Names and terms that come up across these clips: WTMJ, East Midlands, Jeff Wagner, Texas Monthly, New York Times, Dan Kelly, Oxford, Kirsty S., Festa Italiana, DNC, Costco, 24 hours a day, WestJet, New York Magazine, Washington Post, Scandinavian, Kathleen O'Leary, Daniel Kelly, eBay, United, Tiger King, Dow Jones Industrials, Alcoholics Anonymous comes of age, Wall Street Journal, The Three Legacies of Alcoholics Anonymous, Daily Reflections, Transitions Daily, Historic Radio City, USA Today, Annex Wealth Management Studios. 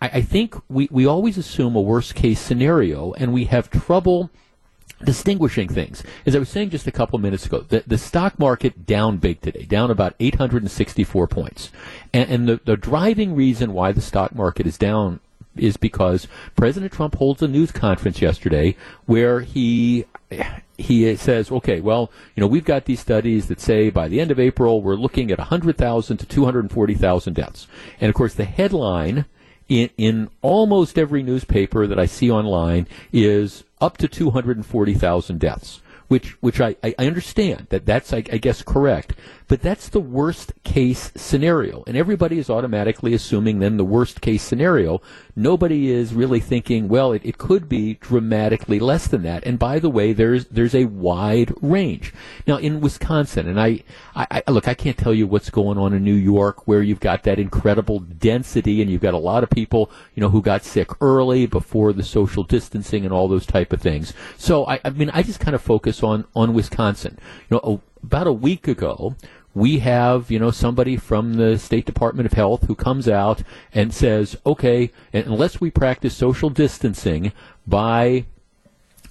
I think we always assume a worst-case scenario, and we have trouble distinguishing things. As I was saying just a couple minutes ago, the stock market down big today, down about 864 points. And the driving reason why the stock market is down is because President Trump holds a news conference yesterday where he says, okay, well, you know, we've got these studies that say by the end of April we're looking at 100,000 to 240,000 deaths. And, of course, the headline in almost every newspaper that I see online is up to 240,000 deaths, which I understand that's, I guess, correct. But that's the worst-case scenario, and everybody is automatically assuming then the worst-case scenario. Nobody is really thinking, well, it could be dramatically less than that. And by the way, there's a wide range. Now, in Wisconsin, and I can't tell you what's going on in New York where you've got that incredible density and you've got a lot of people, you know, who got sick early before the social distancing and all those type of things. So, I mean, I just kind of focus on Wisconsin. You know, about a week ago, we have, you know, somebody from the State Department of Health who comes out and says, okay, unless we practice social distancing by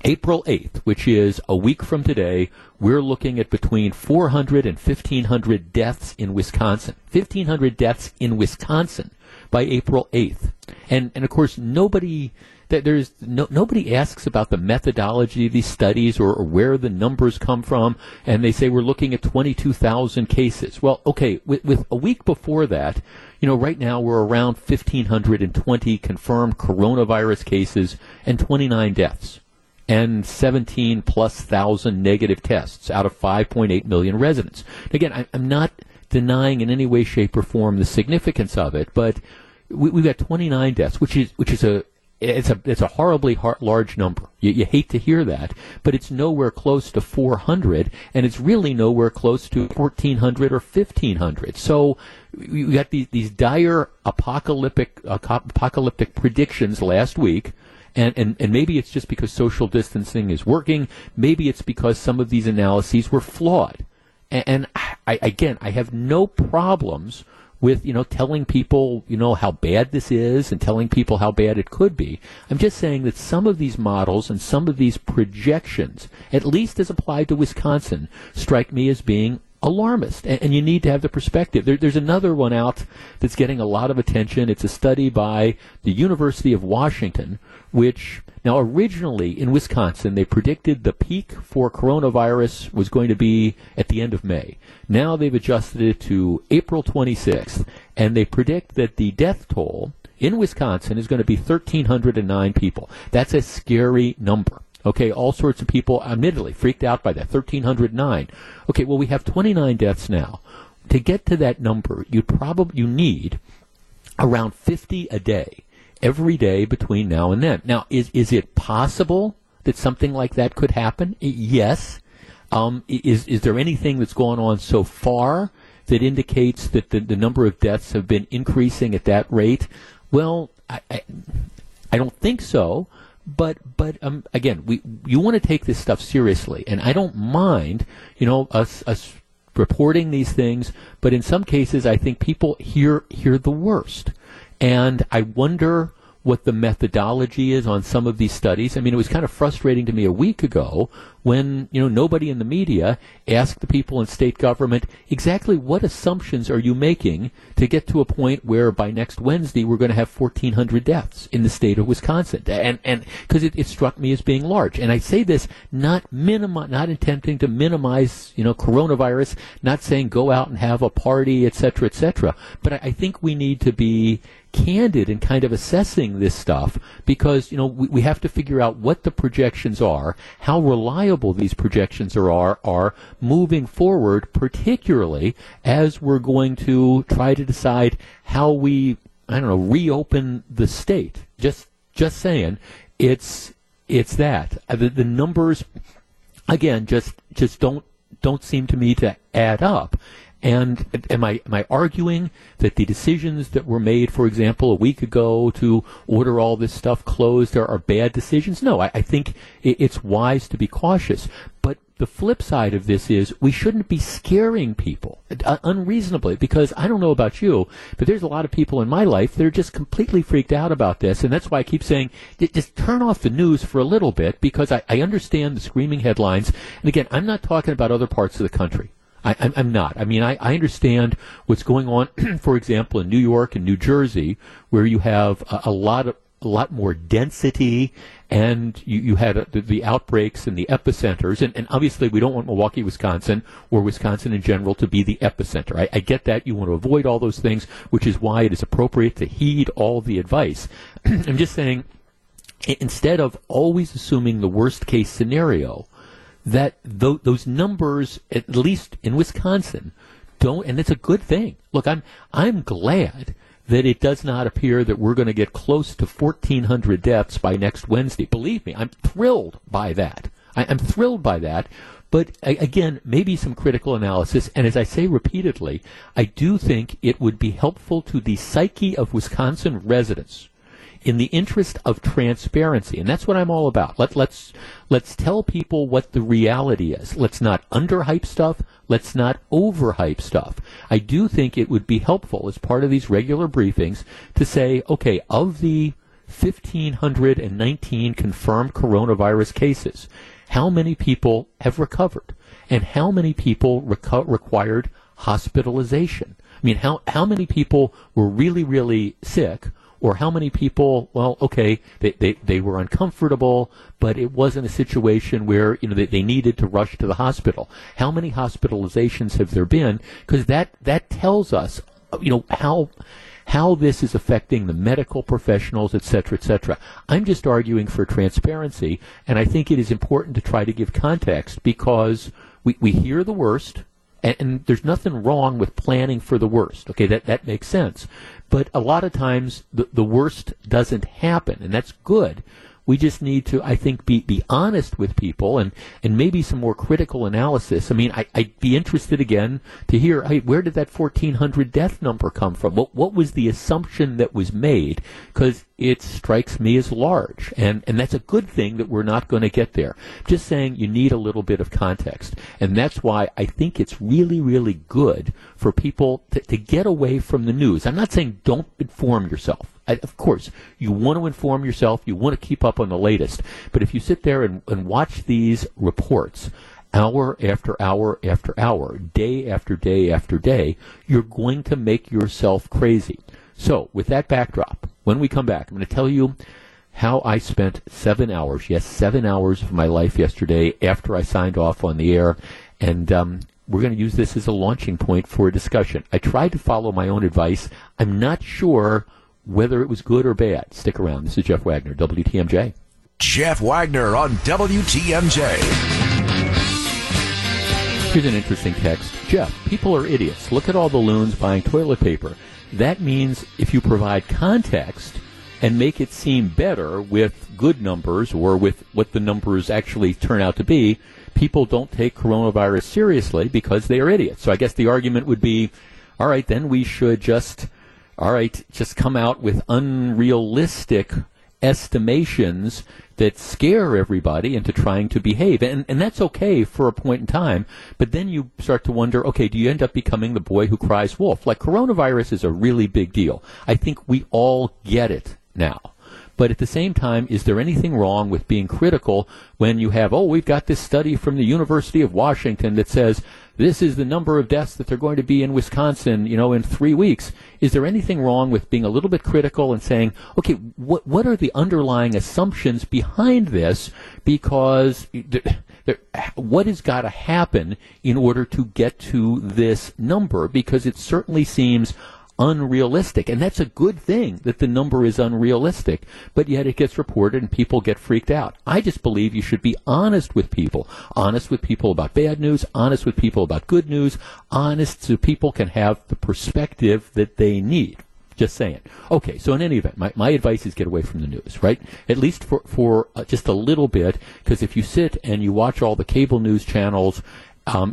April 8th, which is a week from today, we're looking at between 400 and 1,500 deaths in Wisconsin. 1,500 deaths in Wisconsin by April 8th. And of course, nobody asks about the methodology of these studies or where the numbers come from, and they say we're looking at 22,000 cases. Well, okay, with a week before that, you know, right now we're around 1,520 confirmed coronavirus cases and 29 deaths and 17,000+ negative tests out of 5.8 million residents. Again, I'm not denying in any way, shape, or form the significance of it, but we've got 29 deaths, which is a horribly large number. You hate to hear that, but it's nowhere close to 400, and it's really nowhere close to 1,400 or 1,500. So you got these dire apocalyptic predictions last week. And maybe it's just because social distancing is working. Maybe it's because some of these analyses were flawed. And I have no problems with, you know, telling people, you know, how bad this is and telling people how bad it could be. I'm just saying that some of these models and some of these projections, at least as applied to Wisconsin, strike me as being alarmist, and you need to have the perspective. There's another one out that's getting a lot of attention. It's a study by the University of Washington, which now originally in Wisconsin, they predicted the peak for coronavirus was going to be at the end of May. Now they've adjusted it to April 26th, and they predict that the death toll in Wisconsin is going to be 1,309 people. That's a scary number. Okay, all sorts of people admittedly freaked out by that, 1,309. Okay, well, we have 29 deaths now. To get to that number, you need around 50 a day, every day between now and then. Now, is it possible that something like that could happen? Yes. Is there anything that's gone on so far that indicates that the number of deaths have been increasing at that rate? Well, I don't think so. But again, you want to take this stuff seriously, and I don't mind, us reporting these things. But in some cases, I think people hear the worst, and I wonder what the methodology is on some of these studies. I mean, it was kind of frustrating to me a week ago when, nobody in the media asked the people in state government exactly what assumptions are you making to get to a point where by next Wednesday we're going to have 1,400 deaths in the state of Wisconsin. And because it struck me as being large. And I say this not attempting to minimize, coronavirus, not saying go out and have a party, et cetera, but I think we need to be candid in kind of assessing this stuff because, we have to figure out what the projections are, how reliable these projections are moving forward, particularly as we're going to try to decide how we, reopen the state. Just saying, it's that. The numbers, again, just don't seem to me to add up. And am I arguing that the decisions that were made, for example, a week ago to order all this stuff closed are bad decisions? No, I think it's wise to be cautious. But the flip side of this is we shouldn't be scaring people unreasonably, because I don't know about you, but there's a lot of people in my life that are just completely freaked out about this. And that's why I keep saying just turn off the news for a little bit, because I understand the screaming headlines. And again, I'm not talking about other parts of the country. I'm not. I mean, I understand what's going on, for example, in New York and New Jersey, where you have a lot more density, and you had the outbreaks and the epicenters. And obviously, we don't want Milwaukee, Wisconsin, or Wisconsin in general to be the epicenter. I get that. You want to avoid all those things, which is why it is appropriate to heed all the advice. I'm just saying, instead of always assuming the worst-case scenario, that those numbers, at least in Wisconsin, don't, and it's a good thing. Look, I'm glad that it does not appear that we're going to get close to 1,400 deaths by next Wednesday. Believe me, I'm thrilled by that. I'm thrilled by that. But again, maybe some critical analysis. And as I say repeatedly, I do think it would be helpful to the psyche of Wisconsin residents in the interest of transparency, and that's what I'm all about. Let's tell people what the reality is. Let's not underhype stuff. Let's not overhype stuff. I do think it would be helpful as part of these regular briefings to say, okay, of the 1,519 confirmed coronavirus cases, how many people have recovered, and how many people required hospitalization? I mean, how many people were really, really sick? Or how many people, well, okay, they were uncomfortable, but it wasn't a situation where, they needed to rush to the hospital. How many hospitalizations have there been? Because that tells us, how this is affecting the medical professionals, et cetera, et cetera. I'm just arguing for transparency, and I think it is important to try to give context because we hear the worst. And there's nothing wrong with planning for the worst. Okay, that makes sense. But a lot of times the worst doesn't happen, and that's good. We just need to, I think, be honest with people and maybe some more critical analysis. I mean, I'd be interested again to hear, hey, where did that 1,400 death number come from? What was the assumption that was made? Because it strikes me as large, and that's a good thing that we're not going to get there. Just saying you need a little bit of context, and that's why I think it's really, really good for people to get away from the news. I'm not saying don't inform yourself. Of course, you want to inform yourself. You want to keep up on the latest. But if you sit there and watch these reports, hour after hour after hour, day after day after day, you're going to make yourself crazy. So with that backdrop, when we come back, I'm going to tell you how I spent 7 hours, yes, 7 hours of my life yesterday after I signed off on the air, and we're going to use this as a launching point for a discussion. I tried to follow my own advice. I'm not sure whether it was good or bad. Stick around. This is Jeff Wagner, WTMJ. Jeff Wagner on WTMJ. Here's an interesting text. Jeff, people are idiots. Look at all the loons buying toilet paper. That means if you provide context and make it seem better with good numbers or with what the numbers actually turn out to be, people don't take coronavirus seriously because they are idiots. So I guess the argument would be, all right, then we should just come out with unrealistic estimations that scare everybody into trying to behave. And that's okay for a point in time, but then you start to wonder, okay, do you end up becoming the boy who cries wolf? Like, coronavirus is a really big deal. I think we all get it now. But at the same time, is there anything wrong with being critical when you have, we've got this study from the University of Washington that says this is the number of deaths that they're going to be in Wisconsin, in 3 weeks. Is there anything wrong with being a little bit critical and saying, okay, what are the underlying assumptions behind this? Because what has got to happen in order to get to this number? Because it certainly seems unrealistic, and that's a good thing that the number is unrealistic, but yet it gets reported and people get freaked out. I just believe you should be honest with people about bad news, honest with people about good news, honest so people can have the perspective that they need. Just saying. Okay, so in any event, my advice is get away from the news, right? At least for just a little bit, because if you sit and you watch all the cable news channels,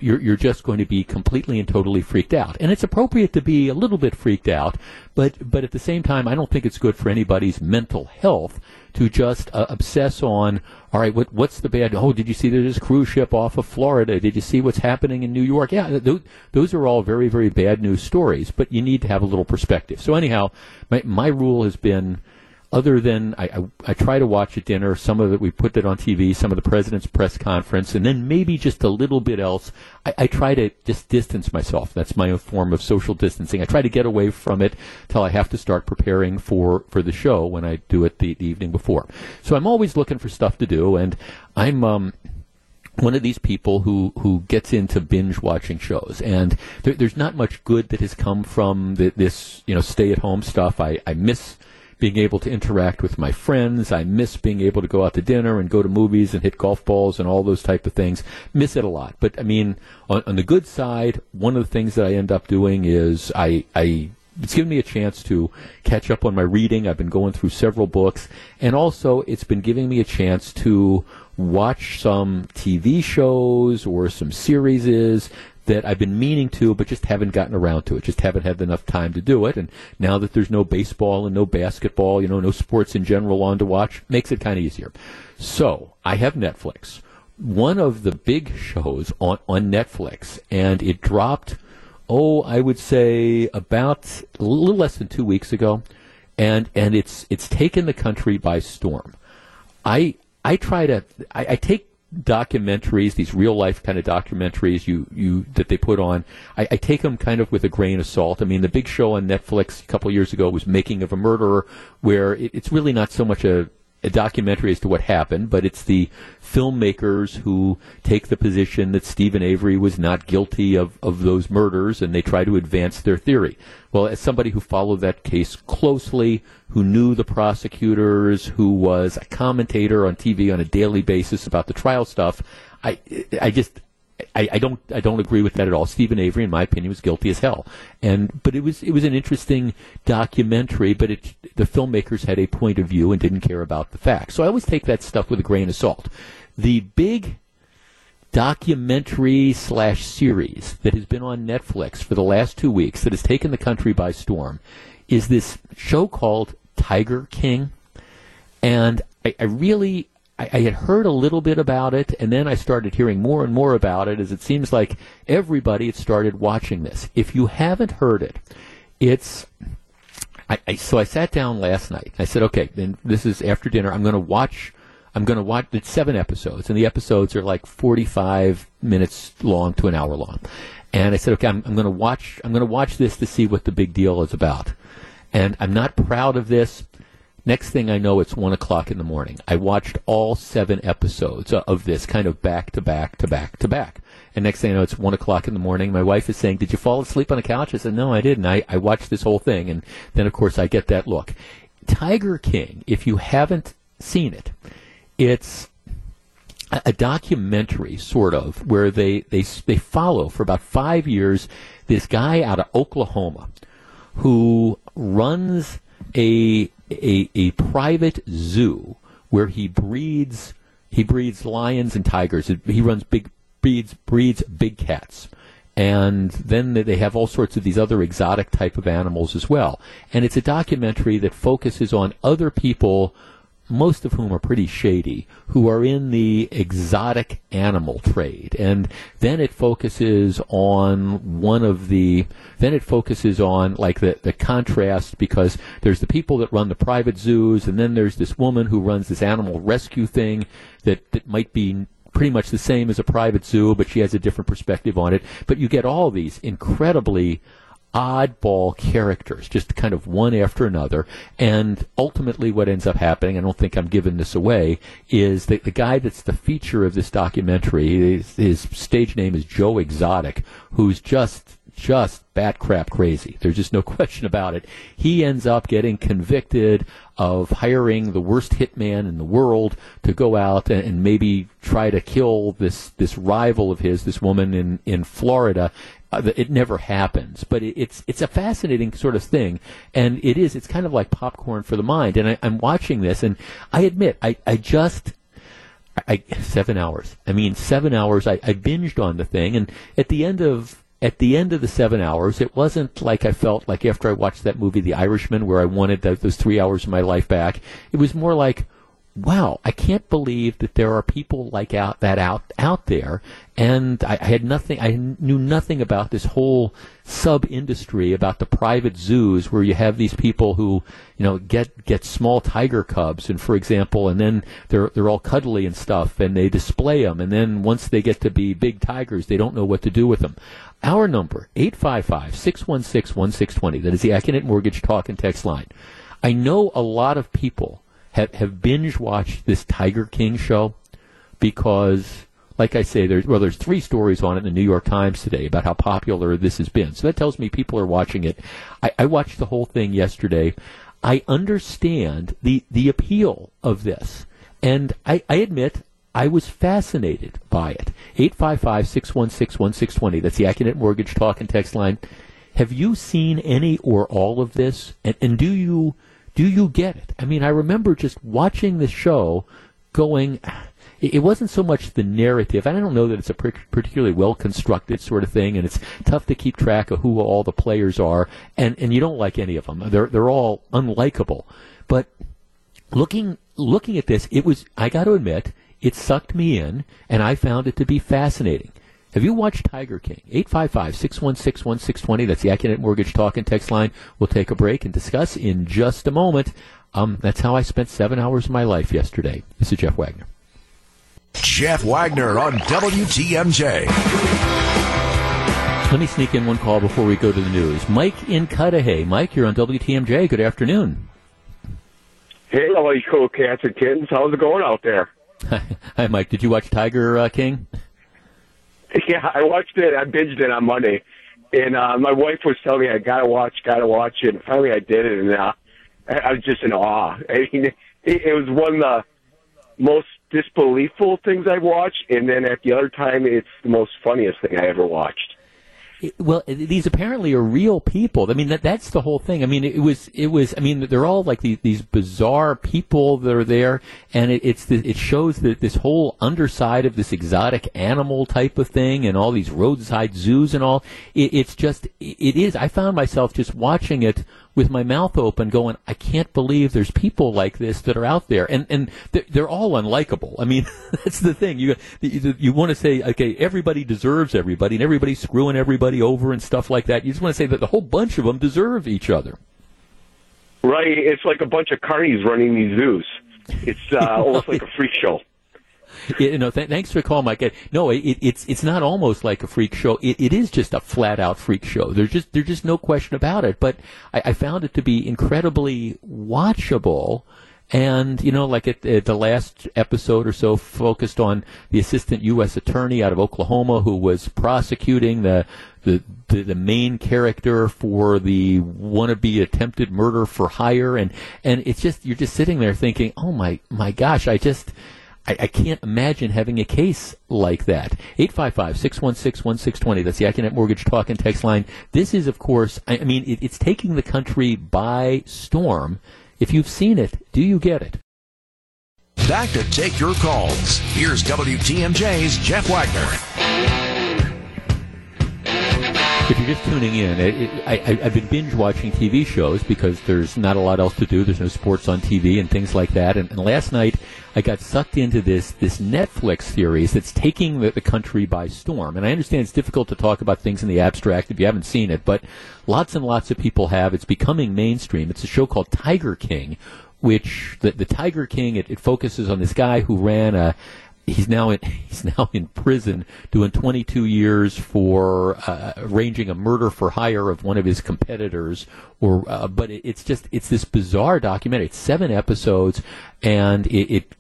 you're just going to be completely and totally freaked out. And it's appropriate to be a little bit freaked out, but at the same time, I don't think it's good for anybody's mental health to just obsess on, all right, what's the bad? Oh, did you see there's a cruise ship off of Florida? Did you see what's happening in New York? Yeah, those are all very, very bad news stories, but you need to have a little perspective. So anyhow, my rule has been, other than I try to watch at dinner, some of it we put it on TV, some of the president's press conference, and then maybe just a little bit else, I try to just distance myself. That's my own form of social distancing. I try to get away from it till I have to start preparing for the show when I do it the evening before. So I'm always looking for stuff to do, and I'm one of these people who gets into binge-watching shows, and there's not much good that has come from this stay-at-home stuff. I miss being able to interact with my friends. I miss being able to go out to dinner and go to movies and hit golf balls and all those type of things. Miss it a lot. But, I mean, on the good side, one of the things that I end up doing is it's given me a chance to catch up on my reading. I've been going through several books. And also, it's been giving me a chance to watch some TV shows or some series that I've been meaning to, but just haven't gotten around to it, just haven't had enough time to do it. And now that there's no baseball and no basketball, no sports in general on to watch, makes it kind of easier. So I have Netflix. One of the big shows on Netflix, and it dropped, I would say about a little less than 2 weeks ago, and it's taken the country by storm. I take documentaries, these real life kind of documentaries that they put on, I take them kind of with a grain of salt. I mean, the big show on Netflix a couple of years ago was Making of a Murderer, where it's really not so much a documentary as to what happened, but it's the filmmakers who take the position that Steven Avery was not guilty of those murders, and they try to advance their theory. Well, as somebody who followed that case closely, who knew the prosecutors, who was a commentator on TV on a daily basis about the trial stuff, I don't agree with that at all. Steven Avery, in my opinion, was guilty as hell. But it was an interesting documentary, but the filmmakers had a point of view and didn't care about the facts. So I always take that stuff with a grain of salt. The big documentary/series that has been on Netflix for the last 2 weeks that has taken the country by storm is this show called Tiger King. And I had heard a little bit about it, and then I started hearing more and more about it, as it seems like everybody had started watching this. If you haven't heard it, so I sat down last night. I said, okay, then this is after dinner. I'm going to watch I'm going to watch it's 7 episodes, and the episodes are like 45 minutes long to an hour long. And I said, okay, I'm going to watch this to see what the big deal is about. And I'm not proud of this. Next thing I know, it's 1 o'clock in the morning. I watched all 7 episodes of this kind of back to back to back to back. And next thing I know, it's 1 o'clock in the morning. My wife is saying, did you fall asleep on the couch? I said, no, I didn't. I watched this whole thing. And then, of course, I get that look. Tiger King, if you haven't seen it, it's a documentary sort of where they follow for about 5 years this guy out of Oklahoma who runs a private zoo where he breeds lions and tigers. He runs breeds big cats. And then they have all sorts of these other exotic type of animals as well. And it's a documentary that focuses on other people, most of whom are pretty shady, who are in the exotic animal trade. And then it focuses on like the contrast, because there's the people that run the private zoos, and then there's this woman who runs this animal rescue thing that might be pretty much the same as a private zoo, but she has a different perspective on it. But you get all these incredibly oddball characters, just kind of one after another, and ultimately what ends up happening, I don't think I'm giving this away, is that the guy that's the feature of this documentary, his stage name is Joe Exotic, who's just bat crap crazy. There's just no question about it. He ends up getting convicted of hiring the worst hitman in the world to go out and maybe try to kill this rival of his, this woman in Florida. It never happens, but it's a fascinating sort of thing, and it's kind of like popcorn for the mind. And I'm watching this, and I admit, I 7 hours. I mean, 7 hours. I binged on the thing, and at the end of the 7 hours, it wasn't like I felt like after I watched that movie, The Irishman, where I wanted those 3 hours of my life back. It was more like, wow, I can't believe that there are people like out there. And I knew nothing about this whole sub-industry, about the private zoos where you have these people who, you know, get small tiger cubs, and for example, and then they're all cuddly and stuff, and they display them, and then once they get to be big tigers, they don't know what to do with them. Our number, 855-616-1620, that is the AccuNet Mortgage Talk and Text Line. I know a lot of people have binge-watched this Tiger King show because, like I say, there's 3 stories on it in the New York Times today about how popular this has been. So that tells me people are watching it. I watched the whole thing yesterday. I understand the appeal of this, and I admit I was fascinated by it. 855-616-1620. That's the AccuNet Mortgage Talk and Text Line. Have you seen any or all of this? And do you get it? I mean, I remember just watching the show going, it wasn't so much the narrative. I don't know that it's a particularly well-constructed sort of thing, and it's tough to keep track of who all the players are, and you don't like any of them. They're all unlikable. But looking at this, it was, I got to admit, it sucked me in, and I found it to be fascinating. Have you watched Tiger King? 855-616-1620. That's the AccuNet Mortgage Talk and Text Line. We'll take a break and discuss in just a moment. That's how I spent 7 hours of my life yesterday. This is Jeff Wagner. Jeff Wagner on WTMJ. Let me sneak in one call before we go to the news. Mike in Cudahy. Mike, you're on WTMJ. Good afternoon. Hey, all you cool cats and kittens. How's it going out there? Hi, Mike. Did you watch Tiger King? Yeah, I watched it. I binged it on Monday, and my wife was telling me I gotta watch it. And finally, I did it, and I was just in awe. I mean, it was one of the most disbeliefful things I watched, and then at the other time, it's the most funniest thing I ever watched. Well, these apparently are real people. I mean, that's the whole thing. I mean, it was. I mean, they're all like these bizarre people that are there, and it shows that this whole underside of this exotic animal type of thing, and all these roadside zoos and all. It is. I found myself just watching it with my mouth open, going, I can't believe there's people like this that are out there, and they're all unlikable. I mean, that's the thing. You want to say, okay, everybody deserves everybody, and everybody's screwing everybody over and stuff like that. You just want to say that the whole bunch of them deserve each other. Right. It's like a bunch of carnies running these zoos. It's almost like a freak show. You know, thanks for calling, Mike. No, it's not almost like a freak show. It is just a flat out freak show. There's just no question about it. But I found it to be incredibly watchable. And, you know, like at the last episode or so focused on the assistant U.S. attorney out of Oklahoma who was prosecuting the main character for the wannabe attempted murder for hire. And it's just, you're just sitting there thinking, oh my gosh, I can't imagine having a case like that. 855-616-1620. That's the AccuNet Mortgage Talk and Text Line. This is, of course, I mean, it's taking the country by storm. If you've seen it, do you get it? Back to take your calls. Here's WTMJ's Jeff Wagner. If you're just tuning in, I've been binge-watching TV shows because there's not a lot else to do. There's no sports on TV and things like that. And last night, I got sucked into this Netflix series that's taking the country by storm. And I understand it's difficult to talk about things in the abstract if you haven't seen it, but lots and lots of people have. It's becoming mainstream. It's a show called Tiger King, which the Tiger King, it focuses on this guy who ran a... He's now in prison doing 22 years for arranging a murder for hire of one of his competitors. But it's this bizarre documentary. It's 7 episodes, and it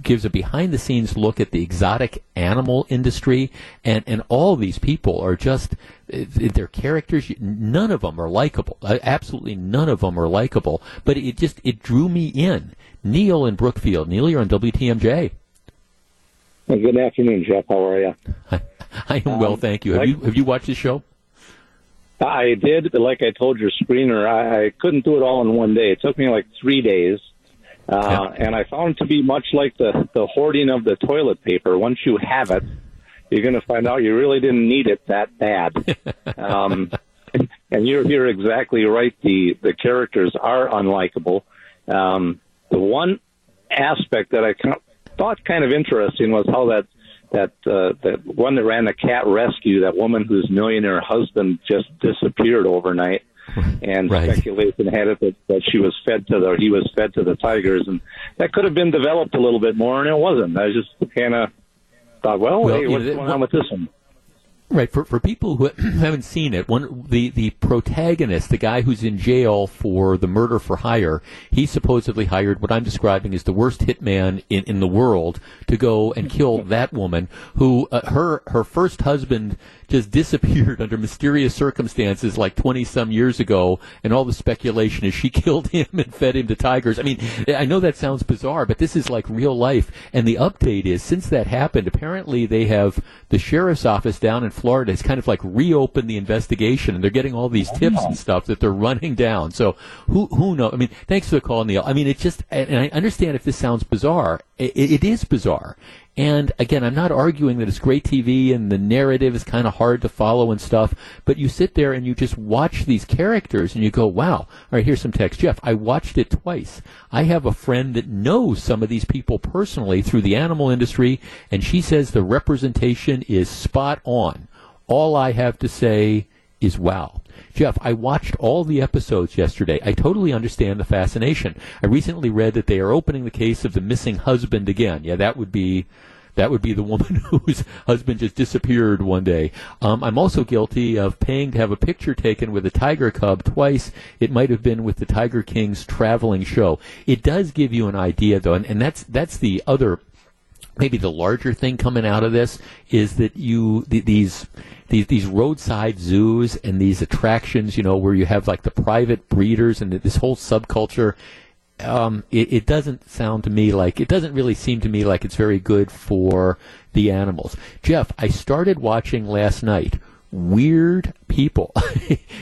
gives a behind-the-scenes look at the exotic animal industry. And all these people are just, their characters, none of them are likable. Absolutely none of them are likable. But it drew me in. Neil in Brookfield. Neil, you're on WTMJ. Good afternoon, Jeff. How are you? I am well, thank you. Have you watched the show? I did. Like I told your screener, I couldn't do it all in one day. It took me like 3 days, and I found it to be much like the hoarding of the toilet paper. Once you have it, you're going to find out you really didn't need it that bad. And you're exactly right. The characters are unlikable. The one aspect that I thought kind of interesting was how that one that ran the cat rescue, that woman whose millionaire husband just disappeared overnight, and speculation had it that he was fed to the tigers, and that could have been developed a little bit more, and it wasn't. I just kind of thought, hey, what's going on with this one? Right. For people who haven't seen it, the protagonist, the guy who's in jail for the murder for hire, he supposedly hired what I'm describing as the worst hitman in the world to go and kill that woman who her first husband just disappeared under mysterious circumstances like 20-some years ago, and all the speculation is she killed him and fed him to tigers. I mean, I know that sounds bizarre, but this is like real life. And the update is, since that happened, apparently they have the sheriff's office down in Florida has kind of like reopened the investigation, and they're getting all these tips and stuff that they're running down. So who knows? I mean, thanks for the call, Neil. I mean, it just, and I understand if this sounds bizarre, it is bizarre. And again, I'm not arguing that it's great TV and the narrative is kind of hard to follow and stuff, but you sit there and you just watch these characters and you go, wow. All right, here's some text. Jeff, I watched it twice. I have a friend that knows some of these people personally through the animal industry, and she says the representation is spot on. All I have to say is wow. Jeff, I watched all the episodes yesterday. I totally understand the fascination. I recently read that they are opening the case of the missing husband again. Yeah, that would be the woman whose husband just disappeared one day. I'm also guilty of paying to have a picture taken with a tiger cub twice. It might have been with the Tiger King's traveling show. It does give you an idea, though, and that's the other, maybe the larger thing coming out of this is that these roadside zoos and these attractions, you know, where you have like the private breeders and this whole subculture, it doesn't sound to me like, it doesn't really seem to me like it's very good for the animals. Jeff, I started watching last night. Weird people.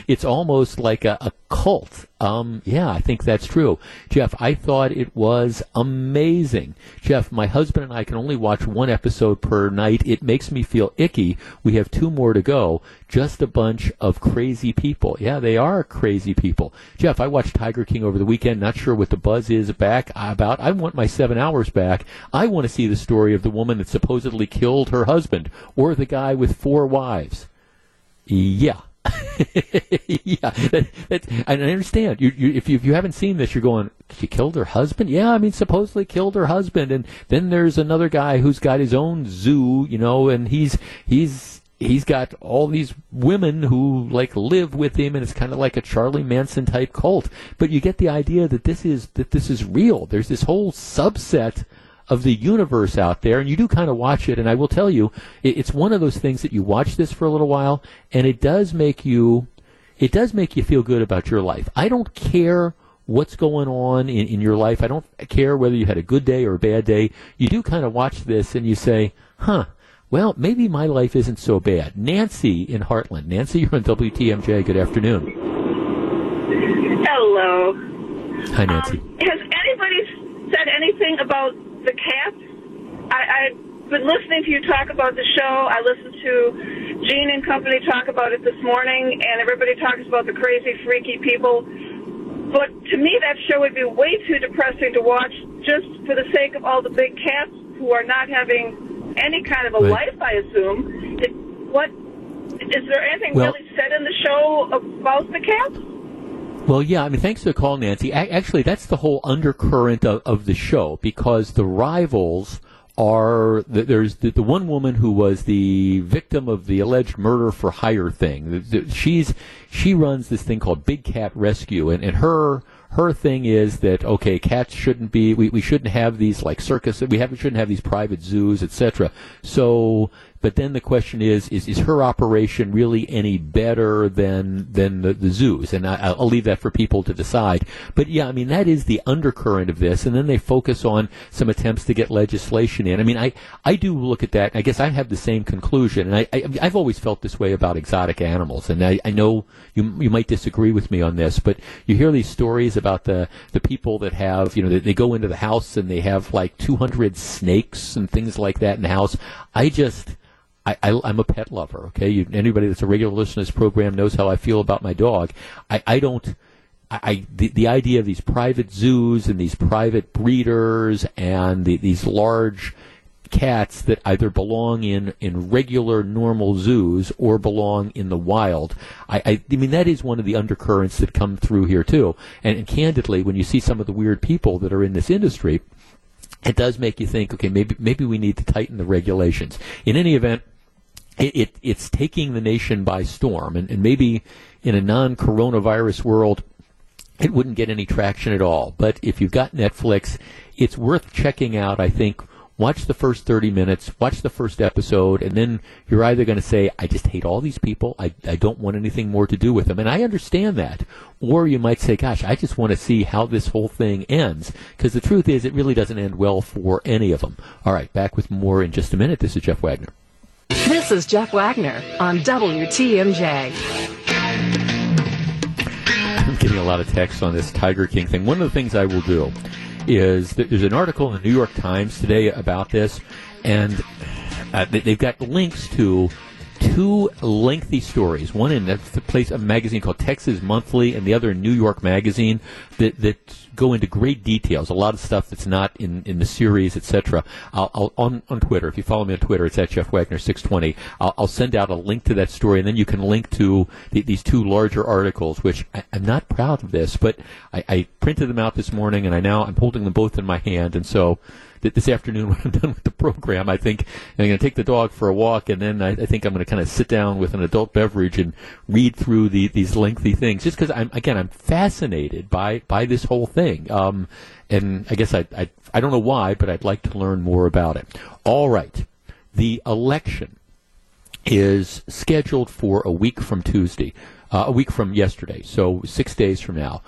It's almost like a cult. Yeah, I think that's true. Jeff, I thought it was amazing. Jeff, my husband and I can only watch one episode per night. It makes me feel icky. We have 2 more to go. Just a bunch of crazy people. Yeah, they are crazy people. Jeff, I watched Tiger King over the weekend. Not sure what the buzz is back about. I want my 7 hours back. I want to see the story of the woman that supposedly killed her husband or the guy with 4 wives. Yeah, Yeah, I understand. If you haven't seen this, you're going, she killed her husband? Yeah, I mean, supposedly killed her husband. And then there's another guy who's got his own zoo, you know, and he's got all these women who, like, live with him, and it's kind of like a Charlie Manson-type cult. But you get the idea that this is real. There's this whole subset of the universe out there, and you do kind of watch it, and I will tell you, it's one of those things that you watch this for a little while, and it does make you feel good about your life. I don't care what's going on in your life. I don't care whether you had a good day or a bad day. You do kind of watch this, and you say, huh, well, maybe my life isn't so bad. Nancy in Heartland. Nancy, you're on WTMJ. Good afternoon. Hello. Hi, Nancy. Has anybody said anything about the cats? I've been listening to you talk about the show. I listened to Gene and company talk about it this morning, and everybody talks about the crazy, freaky people. But to me, that show would be way too depressing to watch just for the sake of all the big cats who are not having any kind of a life, I assume. Is there anything really said in the show about the cats? Well, yeah, I mean, thanks for the call, Nancy. Actually, that's the whole undercurrent of the show, because the rivals are, there's the one woman who was the victim of the alleged murder for hire thing. She runs this thing called Big Cat Rescue, and her thing is that, okay, cats shouldn't be, we shouldn't have these, like, circus, shouldn't have these private zoos, etc. So, but then the question is her operation really any better than the zoos? And I'll leave that for people to decide. But yeah, I mean, that is the undercurrent of this. And then they focus on some attempts to get legislation in. I mean, I do look at that. I guess I have the same conclusion. And I've always felt this way about exotic animals. And I know you might disagree with me on this, but you hear these stories about the people that have, you know, they go into the house and they have like 200 snakes and things like that in the house. I'm a pet lover, okay? Anybody that's a regular listener to this program knows how I feel about my dog. The idea of these private zoos and these private breeders and these large cats that either belong in regular, normal zoos or belong in the wild, I mean, that is one of the undercurrents that come through here, too. And candidly, when you see some of the weird people that are in this industry, it does make you think, okay, maybe we need to tighten the regulations. In any event, it's taking the nation by storm, and maybe in a non-coronavirus world, it wouldn't get any traction at all. But if you've got Netflix, it's worth checking out, I think. Watch the first 30 minutes, watch the first episode, and then you're either going to say, I just hate all these people, I don't want anything more to do with them, and I understand that. Or you might say, gosh, I just want to see how this whole thing ends, because the truth is it really doesn't end well for any of them. All right, back with more in just a minute. This is Jeff Wagner. This is Jeff Wagner on WTMJ. I'm getting a lot of texts on this Tiger King thing. One of the things I will do is there's an article in the New York Times today about this, and they've got links to two lengthy stories, one in a magazine called Texas Monthly and the other New York Magazine, that go into great details, a lot of stuff that's not in the series, etc. I'll on Twitter, if you follow me on Twitter, it's at Jeff Wagner 620. I'll send out a link to that story, and then you can link to these two larger articles, which I'm not proud of this, but I printed them out this morning, and I'm holding them both in my hand, and so that this afternoon when I'm done with the program, I think I'm going to take the dog for a walk, and then I think I'm going to kind of sit down with an adult beverage and read through these lengthy things, just because I'm fascinated by this whole thing. And I guess I don't know why, but I'd like to learn more about it. All right. The election is scheduled for a week from Tuesday. A week from yesterday, so 6 days from now.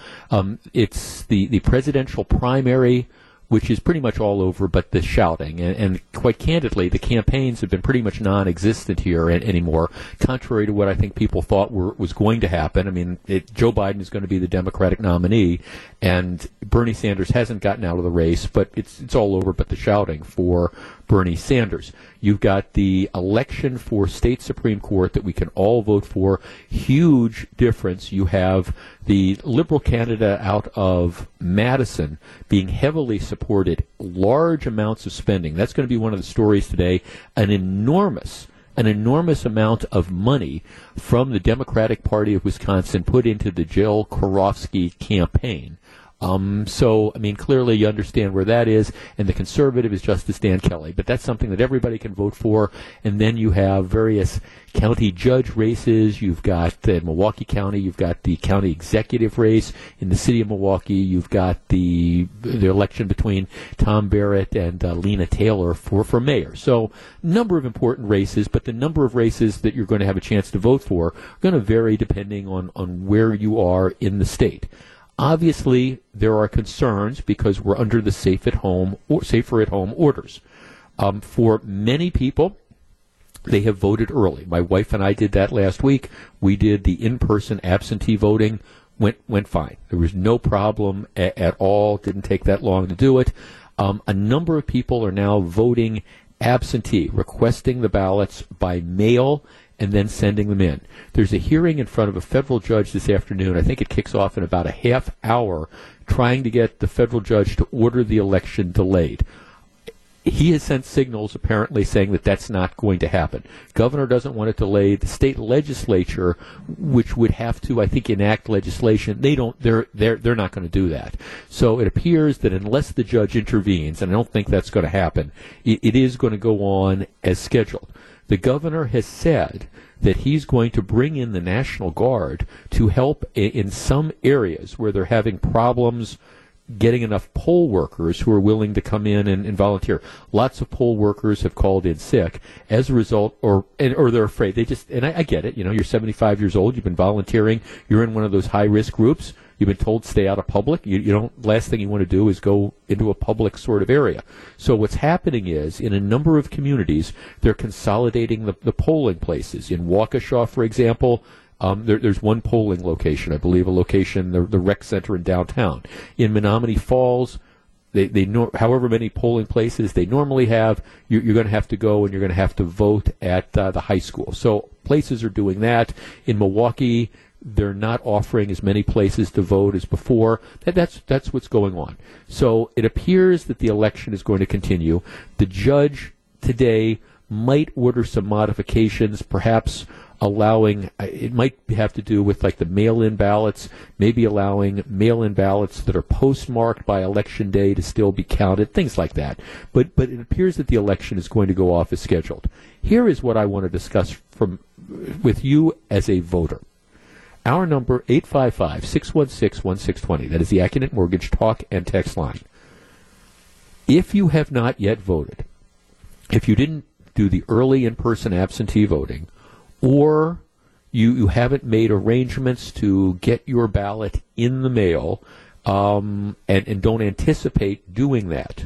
It's the presidential primary, which is pretty much all over but the shouting. And quite candidly, the campaigns have been pretty much non-existent here anymore, contrary to what I think people thought was going to happen. I mean, Joe Biden is going to be the Democratic nominee, and Bernie Sanders hasn't gotten out of the race, but it's all over but the shouting for Bernie Sanders. You've got the election for state Supreme Court that we can all vote for. Huge difference. You have the liberal candidate out of Madison being heavily supported, large amounts of spending. That's going to be one of the stories today. An enormous an enormous amount of money from the Democratic Party of Wisconsin put into the Jill Karofsky campaign. So, I mean, clearly you understand where that is, and the conservative is Justice Dan Kelly. But that's something that everybody can vote for. And then you have various county judge races. You've got Milwaukee County. You've got the county executive race in the city of Milwaukee. You've got the election between Tom Barrett and Lena Taylor for mayor. So, number of important races, but the number of races that you're going to have a chance to vote for are going to vary depending on where you are in the state. Obviously, there are concerns because we're under the safer at home orders. For many people, they have voted early. My wife and I did that last week. We did the in-person absentee voting. Went fine. There was no problem at all. Didn't take that long to do it. A number of people are now voting absentee, requesting the ballots by mail and then sending them in. There's a hearing in front of a federal judge this afternoon. I think it kicks off in about a half hour, trying to get the federal judge to order the election delayed. He has sent signals apparently saying that that's not going to happen. Governor doesn't want it delayed. The state legislature, which would have to, I think, enact legislation, they're not going to do that. So it appears that unless the judge intervenes, and I don't think that's going to happen, it is going to go on as scheduled. The governor has said that he's going to bring in the National Guard to help in some areas where they're having problems getting enough poll workers who are willing to come in and volunteer. Lots of poll workers have called in sick as a result, or they're afraid. They just, and I get it, you know, you're 75 years old, you've been volunteering, you're in one of those high-risk groups, you've been told stay out of public. You don't. Last thing you want to do is go into a public sort of area. So what's happening is, in a number of communities, they're consolidating the polling places. In Waukesha, for example, there's one polling location, I believe, a location, the rec center in downtown. In Menomonee Falls, however many polling places they normally have, you're going to have to go and you're going to have to vote at the high school. So places are doing that. In Milwaukee, they're not offering as many places to vote as before. That's what's going on. So it appears that the election is going to continue. The judge today might order some modifications, perhaps allowing, it might have to do with like the mail-in ballots, maybe allowing mail-in ballots that are postmarked by election day to still be counted, things like that. But it appears that the election is going to go off as scheduled. Here is what I want to discuss with you as a voter. Our number, 855-616-1620. That is the AccuNet Mortgage Talk and Text Line. If you have not yet voted, if you didn't do the early in-person absentee voting, or you haven't made arrangements to get your ballot in the mail and don't anticipate doing that,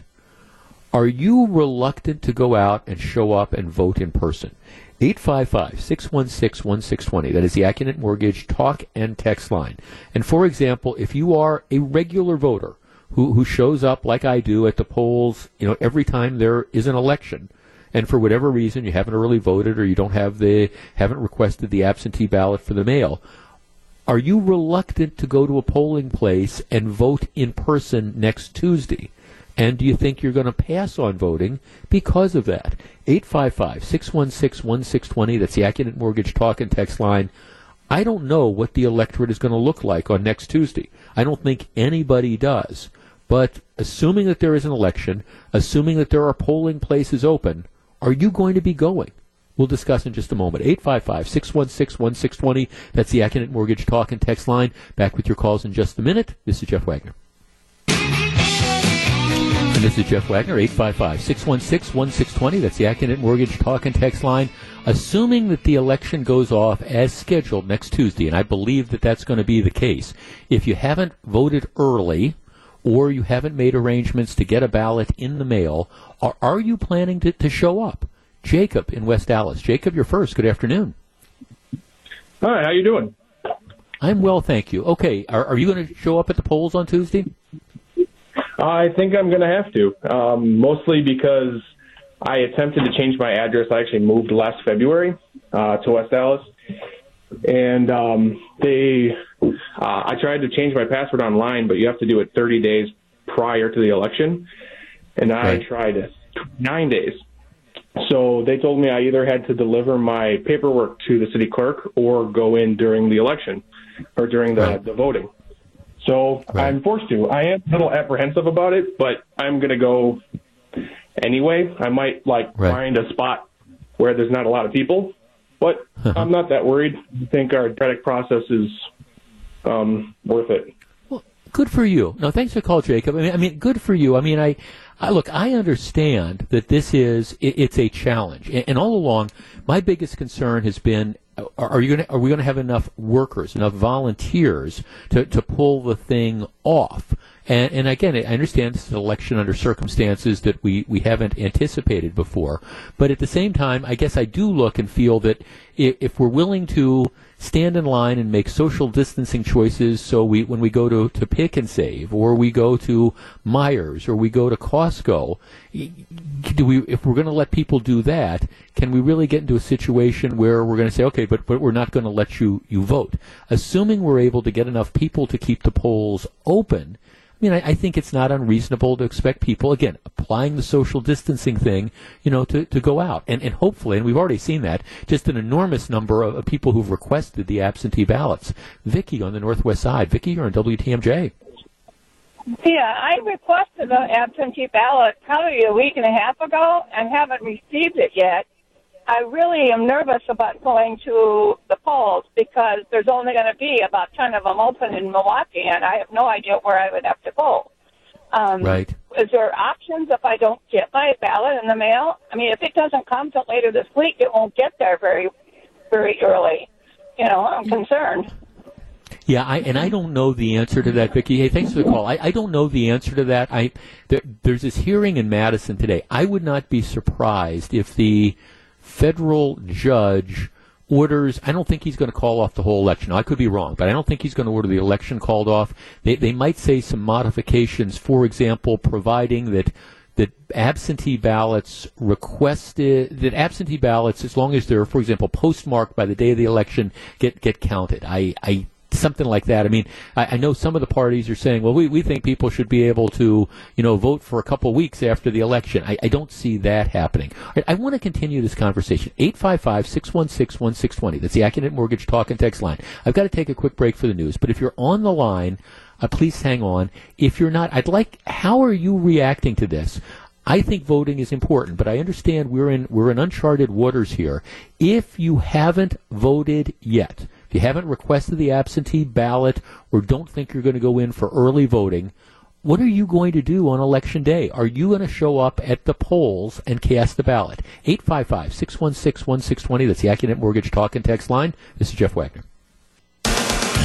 are you reluctant to go out and show up and vote in person? 855-616-1620. That is the AccuNet Mortgage Talk and Text Line. And, for example, if you are a regular voter who shows up like I do at the polls, you know, every time there is an election, and for whatever reason you haven't really voted or you haven't requested the absentee ballot for the mail, are you reluctant to go to a polling place and vote in person next Tuesday? And do you think you're going to pass on voting because of that? 855-616-1620. That's the AccuNet Mortgage Talk and Text Line. I don't know what the electorate is going to look like on next Tuesday. I don't think anybody does. But assuming that there is an election, assuming that there are polling places open, are you going to be going? We'll discuss in just a moment. 855-616-1620. That's the AccuNet Mortgage Talk and Text Line. Back with your calls in just a minute. This is Jeff Wagner. This is Jeff Wagner, 855-616-1620. That's the AccuNet Mortgage Talk and Text Line. Assuming that the election goes off as scheduled next Tuesday, and I believe that that's going to be the case, if you haven't voted early or you haven't made arrangements to get a ballot in the mail, are you planning to show up? Jacob in West Allis. Jacob, you're first. Good afternoon. Hi, how you doing? I'm well, thank you. Okay, are you going to show up at the polls on Tuesday? I think I'm going to have to, mostly because I attempted to change my address. I actually moved last February to West Allis, and I tried to change my password online, but you have to do it 30 days prior to the election, and I tried 9 days. So they told me I either had to deliver my paperwork to the city clerk or go in during the election or during the voting. So I'm forced to. I am a little apprehensive about it, but I'm going to go anyway. I might find a spot where there's not a lot of people, but I'm not that worried. I think our democratic process is worth it. Well, good for you. No, thanks for the call, Jacob. I mean, good for you. I mean, Look, I understand that this is it's a challenge, and all along, my biggest concern has been: are we going to have enough workers, enough volunteers to pull the thing off? And again, I understand it's an election under circumstances that we haven't anticipated before, but at the same time, I guess I do look and feel that if we're willing to stand in line and make social distancing choices, so when we go to Pick and Save, or we go to Myers, or we go to Costco, if we're going to let people do that, can we really get into a situation where we're going to say, okay, but we're not going to let you vote? Assuming we're able to get enough people to keep the polls open, I mean, I think it's not unreasonable to expect people, again, applying the social distancing thing, to go out. And hopefully, and we've already seen that, just an enormous number of people who've requested the absentee ballots. Vicki on the Northwest Side. Vicki, you're on WTMJ. Yeah, I requested an absentee ballot probably a week and a half ago and haven't received it yet. I really am nervous about going to the polls because there's only going to be about 10 of them open in Milwaukee, and I have no idea where I would have to go. Is there options if I don't get my ballot in the mail? I mean, if it doesn't come till later this week, it won't get there very, very early. I'm concerned. Yeah, I don't know the answer to that, Vicki. Hey, thanks for the call. I don't know the answer to that. There's this hearing in Madison today. I would not be surprised if the federal judge orders, I don't think he's going to call off the whole election. Now, I could be wrong, but I don't think he's going to order the election called off. They might say some modifications, for example, providing that absentee ballots requested, that absentee ballots, as long as they're, for example, postmarked by the day of the election, get counted. I something like that. I mean, I know some of the parties are saying, well, we think people should be able to, vote for a couple weeks after the election. I don't see that happening. I want to continue this conversation. 855-616-1620. That's the AccuNet Mortgage Talk and Text Line. I've got to take a quick break for the news, but if you're on the line, please hang on. If you're not, how are you reacting to this? I think voting is important, but I understand we're in uncharted waters here. If you haven't voted yet, if you haven't requested the absentee ballot or don't think you're going to go in for early voting, what are you going to do on Election Day? Are you going to show up at the polls and cast the ballot? 855-616-1620. That's the AccuNet Mortgage Talk and Text Line. This is Jeff Wagner.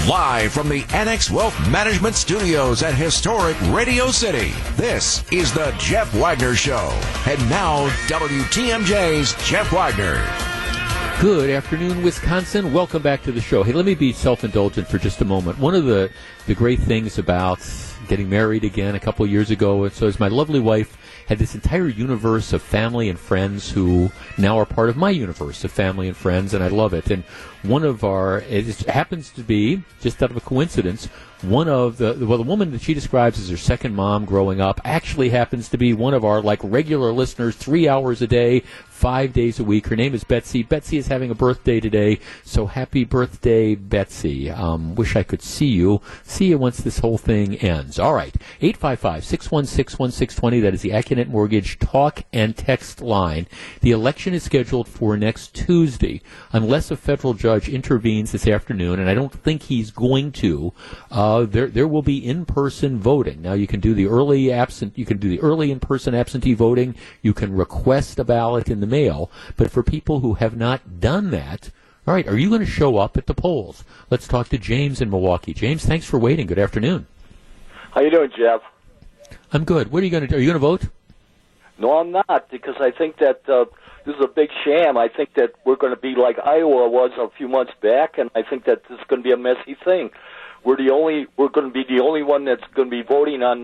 Live from the Annex Wealth Management Studios at Historic Radio City, this is the Jeff Wagner Show. And now, WTMJ's Jeff Wagner. Good afternoon, Wisconsin. Welcome back to the show. Hey, let me be self-indulgent for just a moment. One of the great things about getting married again a couple of years ago, and so is my lovely wife, had this entire universe of family and friends who now are part of my universe of family and friends, and I love it. And one of it happens to be, just out of a coincidence, one of the woman that she describes as her second mom growing up actually happens to be one of our, regular listeners, 3 hours a day, 5 days a week. Her name is Betsy. Betsy is having a birthday today, so happy birthday, Betsy. Wish I could see you. See you once this whole thing ends. All right, 855-616-1620. That is the AccuNet Mortgage Talk and Text Line. The election is scheduled for next Tuesday, unless a federal judge intervenes this afternoon, and I don't think he's going to. There will be in-person voting. Now, you can do the early in-person absentee voting. You can request a ballot in the mail. But for people who have not done that, all right, are you going to show up at the polls? Let's talk to James in Milwaukee. James, thanks for waiting. Good afternoon. How you doing, Jeff? I'm good. What are you going to do? Are you going to vote? No, I'm not, because I think that this is a big sham. I think that we're going to be like Iowa was a few months back, and I think that this is going to be a messy thing. We're going to be the only one that's going to be voting on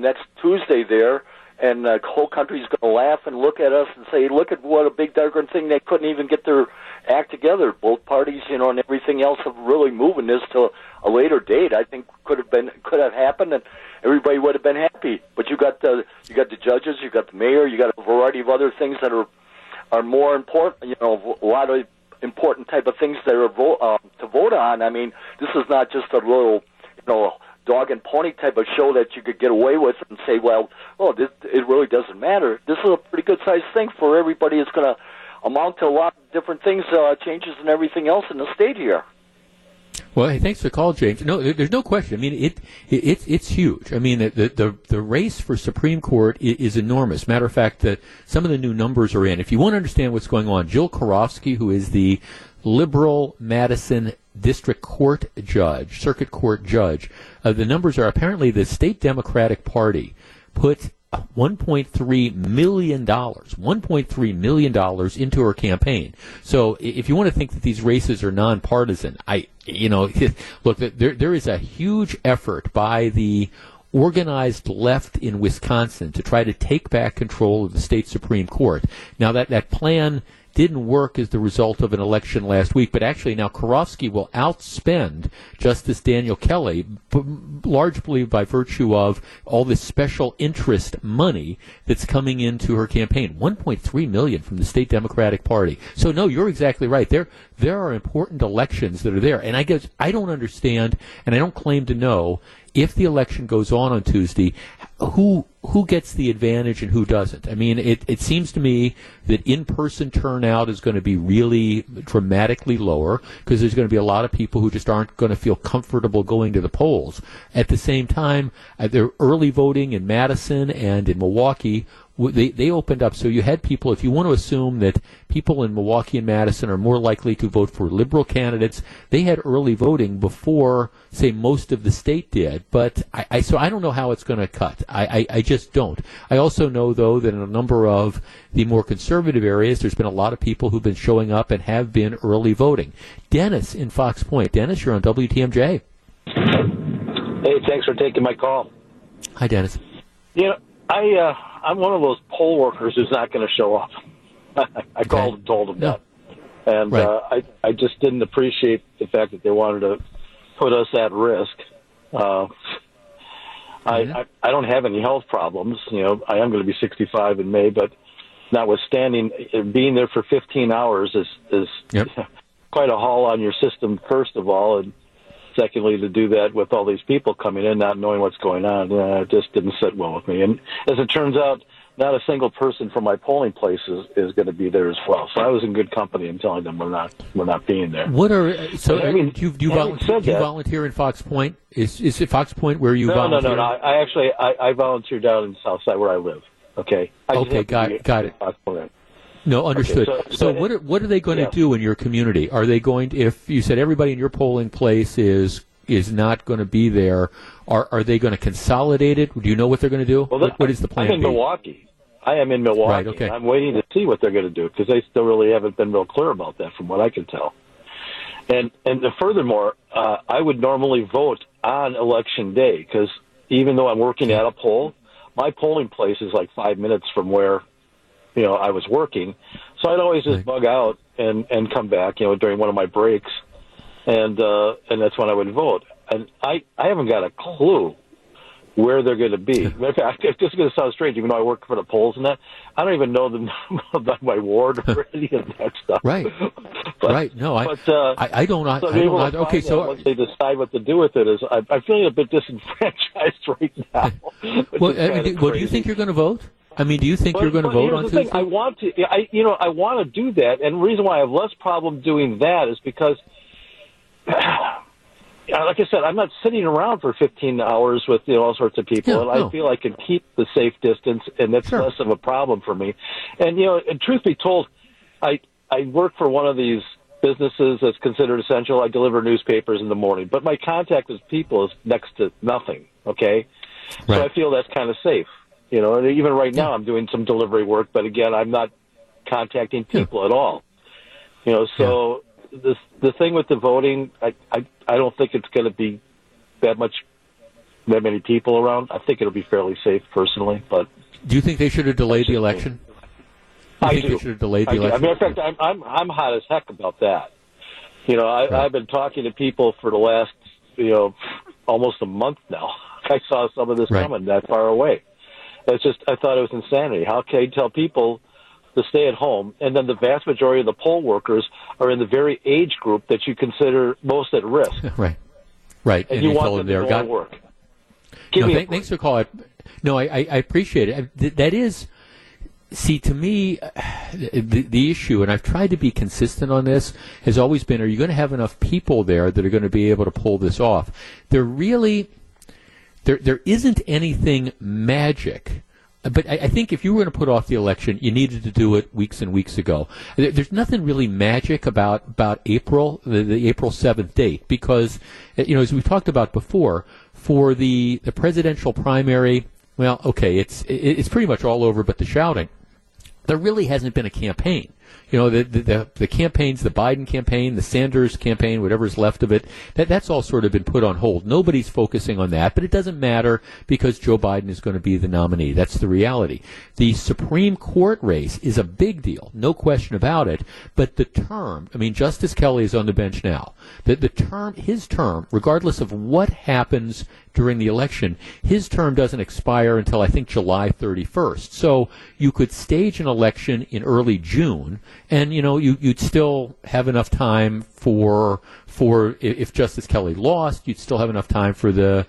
next Tuesday there, and the whole country's going to laugh and look at us and say, look at what a big darn thing. They couldn't even get their act together. Both parties, and everything else of really moving this to a later date, I think could have happened. And everybody would have been happy. But you got the judges, you got the mayor, you got a variety of other things that are more important. You know, a lot of important type of things that are to vote on. I mean, this is not just a little, you know, dog and pony type of show that you could get away with and say, well, oh, this, it really doesn't matter. This is a pretty good-sized thing for everybody. It's going to amount to a lot of different things, changes and everything else in the state here. Well, hey, thanks for the call, James. No, there's no question. I mean, it's huge. I mean, the race for Supreme Court is enormous. Matter of fact, that some of the new numbers are in. If you want to understand what's going on, Jill Karofsky, who is the liberal Madison District Court judge, Circuit Court judge, the numbers are apparently the state Democratic Party put $1.3 million into her campaign. So if you want to think that these races are nonpartisan, look, there is a huge effort by the organized left in Wisconsin to try to take back control of the state Supreme Court. Now that plan didn't work as the result of an election last week, but actually now Karofsky will outspend Justice Daniel Kelly, largely by virtue of all this special interest money that's coming into her campaign. $1.3 million from the state Democratic Party. So no, you're exactly right. There are important elections that are there, and I guess I don't understand, and I don't claim to know, if the election goes on Tuesday, who gets the advantage and who doesn't? I mean, it seems to me that in-person turnout is going to be really dramatically lower because there's going to be a lot of people who just aren't going to feel comfortable going to the polls. At the same time, their early voting in Madison and in Milwaukee, they opened up. So you had people, if you want to assume that people in Milwaukee and Madison are more likely to vote for liberal candidates, they had early voting before, say, most of the state did. But so I don't know how it's going to cut. I just don't. I also know, though, that in a number of the more conservative areas, there's been a lot of people who've been showing up and have been early voting. Dennis in Fox Point. Dennis, you're on WTMJ. Hey, thanks for taking my call. Hi, Dennis. You know, I'm one of those poll workers who's not going to show up. I called and told them that. And right. I just didn't appreciate the fact that they wanted to put us at risk. I don't have any health problems. You know, I am going to be 65 in May, but notwithstanding, being there for 15 hours is quite a haul on your system, first of all, and secondly, to do that with all these people coming in, not knowing what's going on, it just didn't sit well with me. And as it turns out, not a single person from my polling place is going to be there as well. So I was in good company in telling them we're not being there. Do you volunteer in Fox Point? Is it Fox Point where you volunteer? No. I actually volunteer down in Southside where I live. Okay. Got it. Fox Point. No, understood. Okay, so what are they going to do in your community? Are they going to, if you said everybody in your polling place is not going to be there, are they going to consolidate it? Do you know what they're going to do? Well, what is the plan? I am in Milwaukee. Right, okay. I'm waiting to see what they're going to do because they still really haven't been real clear about that from what I can tell. And furthermore, I would normally vote on Election Day because even though I'm working at a poll, my polling place is like 5 minutes from where I was working, so I'd always just bug out and come back, during one of my breaks, and that's when I would vote. And I haven't got a clue where they're going to be. Matter of fact, it's just going to sound strange, even though I work for the polls and that, I don't even know them about my ward or any of that stuff. Right. I don't know. So once they decide what to do with it, I'm feeling a bit disenfranchised right now. Do you think you're going to vote? I mean, do you think you're going to vote on Tuesday? Thing, I want to do that, and the reason why I have less problem doing that is because, like I said, I'm not sitting around for 15 hours with all sorts of people, I feel I can keep the safe distance, and that's less of a problem for me. And and truth be told, I work for one of these businesses that's considered essential. I deliver newspapers in the morning, but my contact with people is next to nothing. Okay, right. So I feel that's kind of safe. And even right now I'm doing some delivery work, but again, I'm not contacting people at all. So the thing with the voting, I don't think it's going to be that many people around. I think it'll be fairly safe personally. But do you think they should have delayed the election? I do. I mean, in fact, I'm hot as heck about that. I've been talking to people for the last almost a month now I saw some of this coming that far away. It's just, I thought it was insanity. How can you tell people to stay at home? And then the vast majority of the poll workers are in the very age group that you consider most at risk. Right. Right. And you want them to go to work. No, thanks for calling. No, I appreciate it. That is, see, to me, the issue, and I've tried to be consistent on this, has always been, are you going to have enough people there that are going to be able to pull this off? There really, there isn't anything magic. But I think if you were going to put off the election, you needed to do it weeks and weeks ago. There's nothing really magic about April, the April 7th date, because, you know, as we've talked about before, for the presidential primary, well, okay, it's pretty much all over but the shouting. There really hasn't been a campaign. You know, the campaigns, the Biden campaign, the Sanders campaign, whatever's left of it, that's all sort of been put on hold. Nobody's focusing on that, but it doesn't matter because Joe Biden is going to be the nominee. That's the reality. The Supreme Court race is a big deal, no question about it, but the term, I mean, Justice Kelly is on the bench now. The term, his term, regardless of what happens during the election, his term doesn't expire until, I think, July 31st. So you could stage an election in early June, and, you know, you'd still have enough time for if Justice Kelly lost, you'd still have enough time for the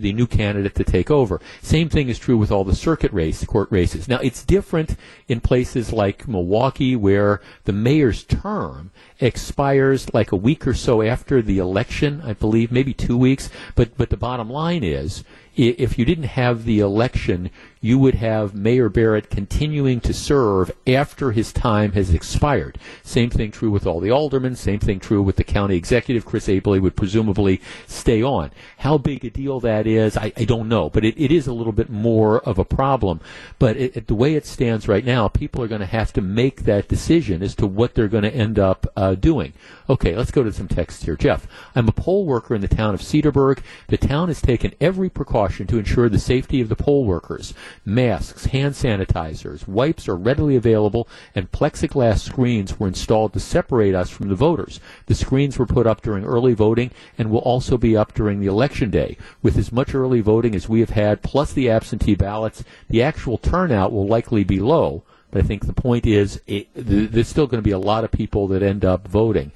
new candidate to take over. Same thing is true with all the court races. Now, it's different in places like Milwaukee, where the mayor's term expires like a week or so after the election, I believe, maybe 2 weeks. But the bottom line is, if you didn't have the election, you would have Mayor Barrett continuing to serve after his time has expired. Same thing true with all the aldermen. Same thing true with the county executive. Chris Abele would presumably stay on. How big a deal that is, I don't know. But it is a little bit more of a problem. But the way it stands right now, people are going to have to make that decision as to what they're going to end up doing. Okay, let's go to some texts here. Jeff, I'm a poll worker in the town of Cedarburg. The town has taken every precaution to ensure the safety of the poll workers. Masks, hand sanitizers, wipes are readily available, and plexiglass screens were installed to separate us from the voters. The screens were put up during early voting and will also be up during the election day. With as much early voting as we have had, plus the absentee ballots, the actual turnout will likely be low. But I think the point is there's still going to be a lot of people that end up voting.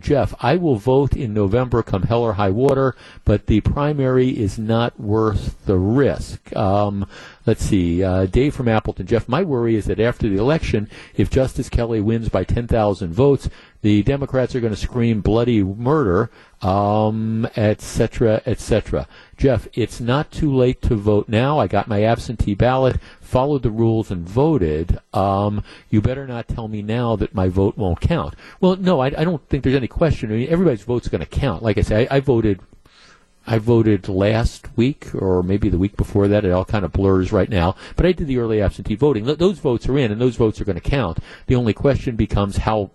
Jeff, I will vote in November come hell or high water, but the primary is not worth the risk. Let's see. Dave from Appleton. Jeff, my worry is that after the election, if Justice Kelly wins by 10,000 votes, the Democrats are going to scream bloody murder, et cetera, et cetera. Jeff, it's not too late to vote now. I got my absentee ballot, followed the rules, and voted. You better not tell me now that my vote won't count. Well, no, I don't think there's any question. I mean, everybody's vote's going to count. Like I say, I voted last week or maybe the week before that. It all kind of blurs right now. But I did the early absentee voting. Those votes are in, and those votes are going to count. The only question becomes how...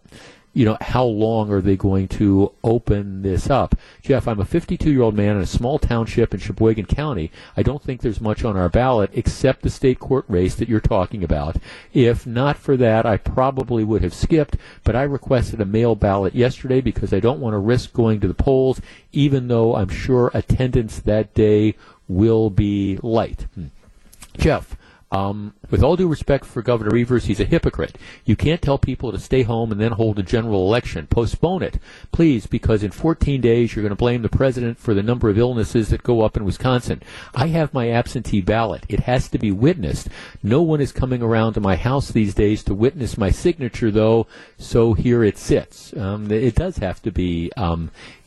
You know, how long are they going to open this up? Jeff, I'm a 52-year-old man in a small township in Sheboygan County. I don't think there's much on our ballot except the state court race that you're talking about. If not for that, I probably would have skipped, but I requested a mail ballot yesterday because I don't want to risk going to the polls, even though I'm sure attendance that day will be light. Jeff. With all due respect for Governor Evers, he's a hypocrite. You can't tell people to stay home and then hold a general election. Postpone it, please, because in 14 days you're going to blame the president for the number of illnesses that go up in Wisconsin. I have my absentee ballot. It has to be witnessed. No one is coming around to my house these days to witness my signature, though, so here it sits. It does have to be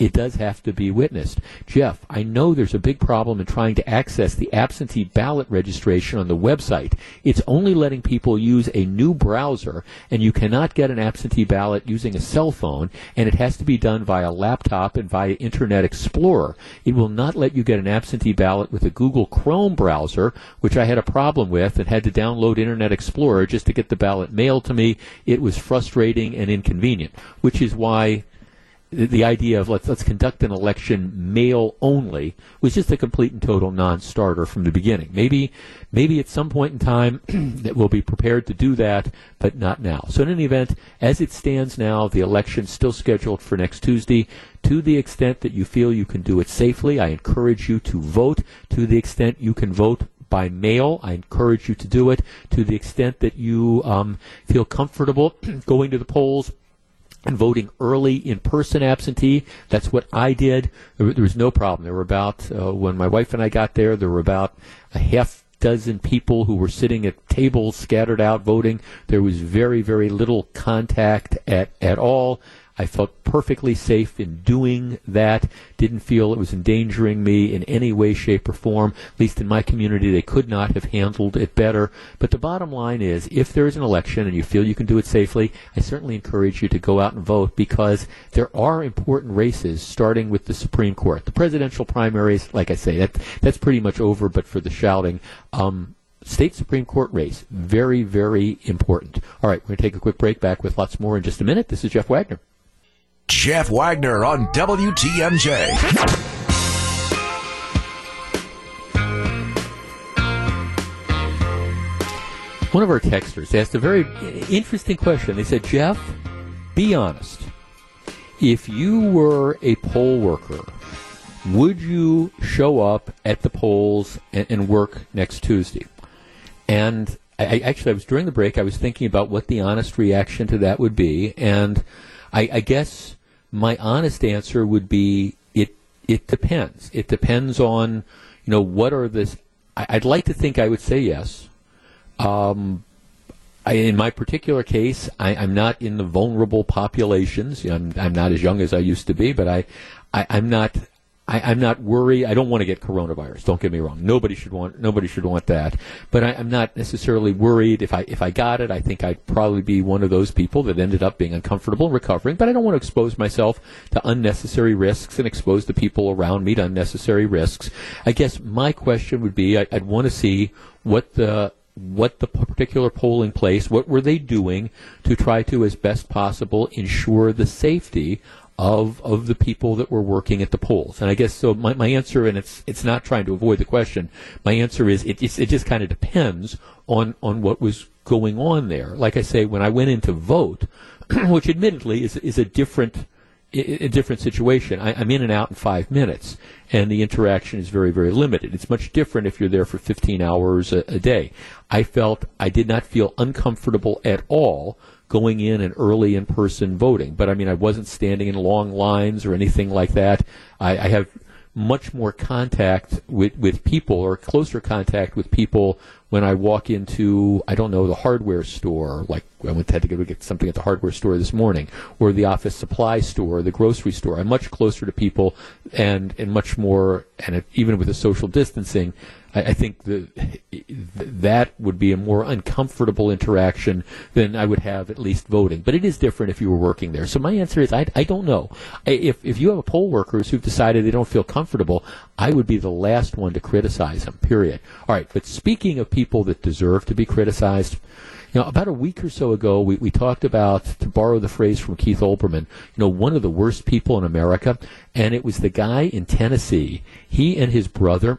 witnessed. Jeff, I know there's a big problem in trying to access the absentee ballot registration on the website. It's only letting people use a new browser, and you cannot get an absentee ballot using a cell phone, and it has to be done via laptop and via Internet Explorer. It will not let you get an absentee ballot with a Google Chrome browser, which I had a problem with and had to download Internet Explorer just to get the ballot mailed to me. It was frustrating and inconvenient, which is why the idea of let's conduct an election mail only was just a complete and total non-starter from the beginning. Maybe at some point in time that we'll be prepared to do that, but not now. So in any event, as it stands now, the election's still scheduled for next Tuesday. To the extent that you feel you can do it safely, I encourage you to vote. To the extent you can vote by mail, I encourage you to do it. To the extent that you feel comfortable going to the polls and voting early in person absentee, that's what I did. There was no problem. There were about, when my wife and I got there were about a half dozen people who were sitting at tables scattered out voting. There was very, very little contact at all. I felt perfectly safe in doing that, didn't feel it was endangering me in any way, shape, or form. At least in my community, they could not have handled it better. But the bottom line is, if there is an election and you feel you can do it safely, I certainly encourage you to go out and vote, because there are important races, starting with the Supreme Court. The presidential primaries, like I say, that's pretty much over, but for the shouting, State Supreme Court race, very, very important. All right, we're going to take a quick break. Back with lots more in just a minute. This is Jeff Wagner. Jeff Wagner on WTMJ. One of our texters asked a very interesting question. They said, Jeff, be honest. If you were a poll worker, would you show up at the polls and work next Tuesday? And I was during the break, I was thinking about what the honest reaction to that would be. And I guess my honest answer would be it depends. It depends on, what are this. I'd like to think I would say yes. In my particular case, I'm not in the vulnerable populations. I'm not as young as I used to be, but I'm not worried. I don't want to get coronavirus. Don't get me wrong. Nobody should want that. But I'm not necessarily worried. If I got it, I think I'd probably be one of those people that ended up being uncomfortable and recovering. But I don't want to expose myself to unnecessary risks and expose the people around me to unnecessary risks. I guess my question would be, I'd want to see what the particular polling place, what were they doing to try to, as best possible, ensure the safety of the people that were working at the polls. And I guess so my answer, and it's not trying to avoid the question, my answer is it just kind of depends on what was going on there. Like I say, when I went in to vote, which admittedly is a different situation. I'm in and out in 5 minutes, and the interaction is very, very limited. It's much different if you're there for 15 hours a day. I did not feel uncomfortable at all going in and early in-person voting. But, I wasn't standing in long lines or anything like that. I have much more contact with people, or closer contact with people, when I walk into, the hardware store. Like I had to go get something at the hardware store this morning, or the office supply store, or the grocery store. I'm much closer to people and much more, and even with the social distancing, I think that would be a more uncomfortable interaction than I would have at least voting. But it is different if you were working there. So my answer is I don't know. If you have poll workers who've decided they don't feel comfortable, I would be the last one to criticize them, period. All right, but speaking of people that deserve to be criticized, about a week or so ago, we talked about, to borrow the phrase from Keith Olbermann, one of the worst people in America, and it was the guy in Tennessee, he and his brother,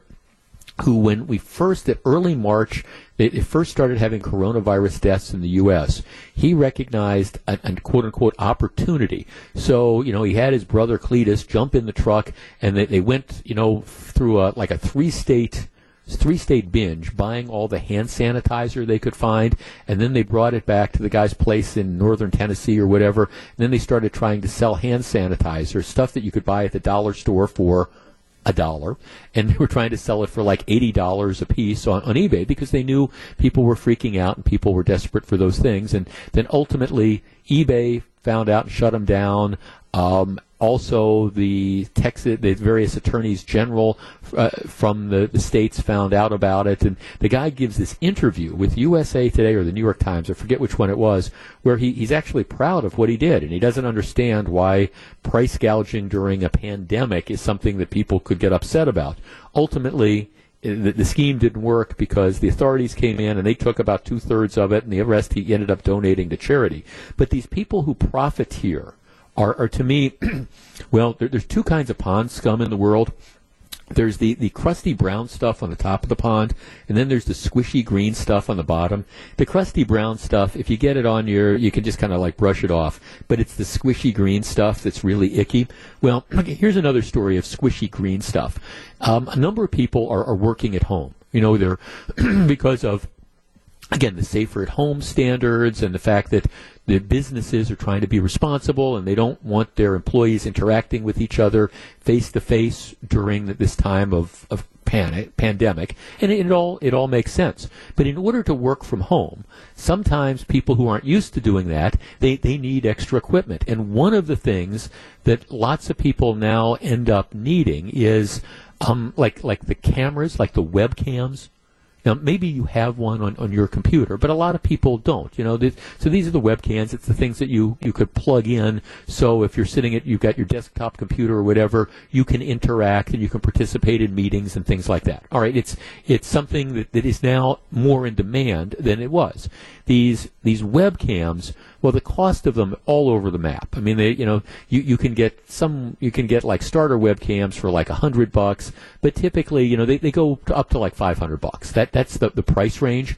who when we first, at early March, they first started having coronavirus deaths in the U.S., he recognized a quote-unquote opportunity. So, he had his brother Cletus jump in the truck, and they went, through a three-state binge, buying all the hand sanitizer they could find, and then they brought it back to the guy's place in northern Tennessee or whatever, and then they started trying to sell hand sanitizer, stuff that you could buy at the dollar store for $1, and they were trying to sell it for like $80 a piece on eBay, because they knew people were freaking out and people were desperate for those things. And then ultimately eBay found out and shut them down. Also, the various attorneys general from the states found out about it. And the guy gives this interview with USA Today or the New York Times, I forget which one it was, where he's actually proud of what he did, and he doesn't understand why price gouging during a pandemic is something that people could get upset about. Ultimately, the scheme didn't work because the authorities came in and they took about 2/3 of it, and the rest he ended up donating to charity. But these people who profiteer are to me, well, there's two kinds of pond scum in the world. There's the crusty brown stuff on the top of the pond, and then there's the squishy green stuff on the bottom. The crusty brown stuff, if you get it on you can just kind of like brush it off. But it's the squishy green stuff that's really icky. Well, okay, here's another story of squishy green stuff. A number of people are working at home. You know, they're because of, again, the safer at home standards and the fact that the businesses are trying to be responsible, and they don't want their employees interacting with each other face-to-face during this time of pandemic. And it all makes sense. But in order to work from home, sometimes people who aren't used to doing that, they need extra equipment. And one of the things that lots of people now end up needing is like the cameras, like the webcams. Now, maybe you have one on your computer, but a lot of people don't. You know, so these are the webcams. It's the things that you could plug in. So if you're sitting you've got your desktop computer or whatever, you can interact and you can participate in meetings and things like that. All right, it's something that is now more in demand than it was. These webcams, well, the cost of them all over the map. I mean, you can get like starter webcams for like $100, but typically, you know, they go up to like $500. That's the price range.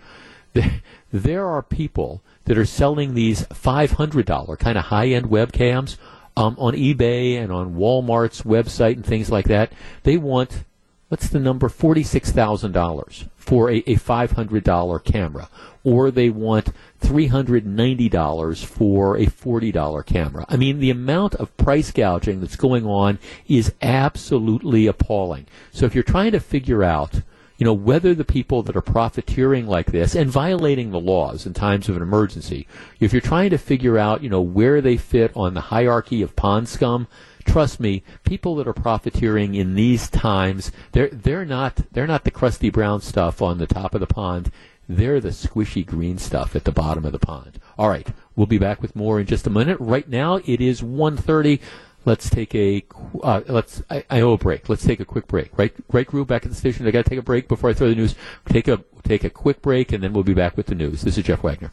There are people that are selling these $500 kind of high-end webcams on eBay and on Walmart's website and things like that. They want, what's the number, $46,000 for a $500 camera, or they want $390 for a $40 camera. I mean, the amount of price gouging that's going on is absolutely appalling. So if you're trying to figure out, you know, whether the people that are profiteering like this and violating the laws in times of an emergency, if you're trying to figure out, you know, where they fit on the hierarchy of pond scum, trust me, people that are profiteering in these times, they're not the crusty brown stuff on the top of the pond. They're the squishy green stuff at the bottom of the pond. All right, we'll be back with more in just a minute. Right now, it is 1:30. Let's take a I owe a break. Let's take a quick break. Right, crew, back at the station. I got to take a break before I throw the news. Take a quick break, and then we'll be back with the news. This is Jeff Wagner.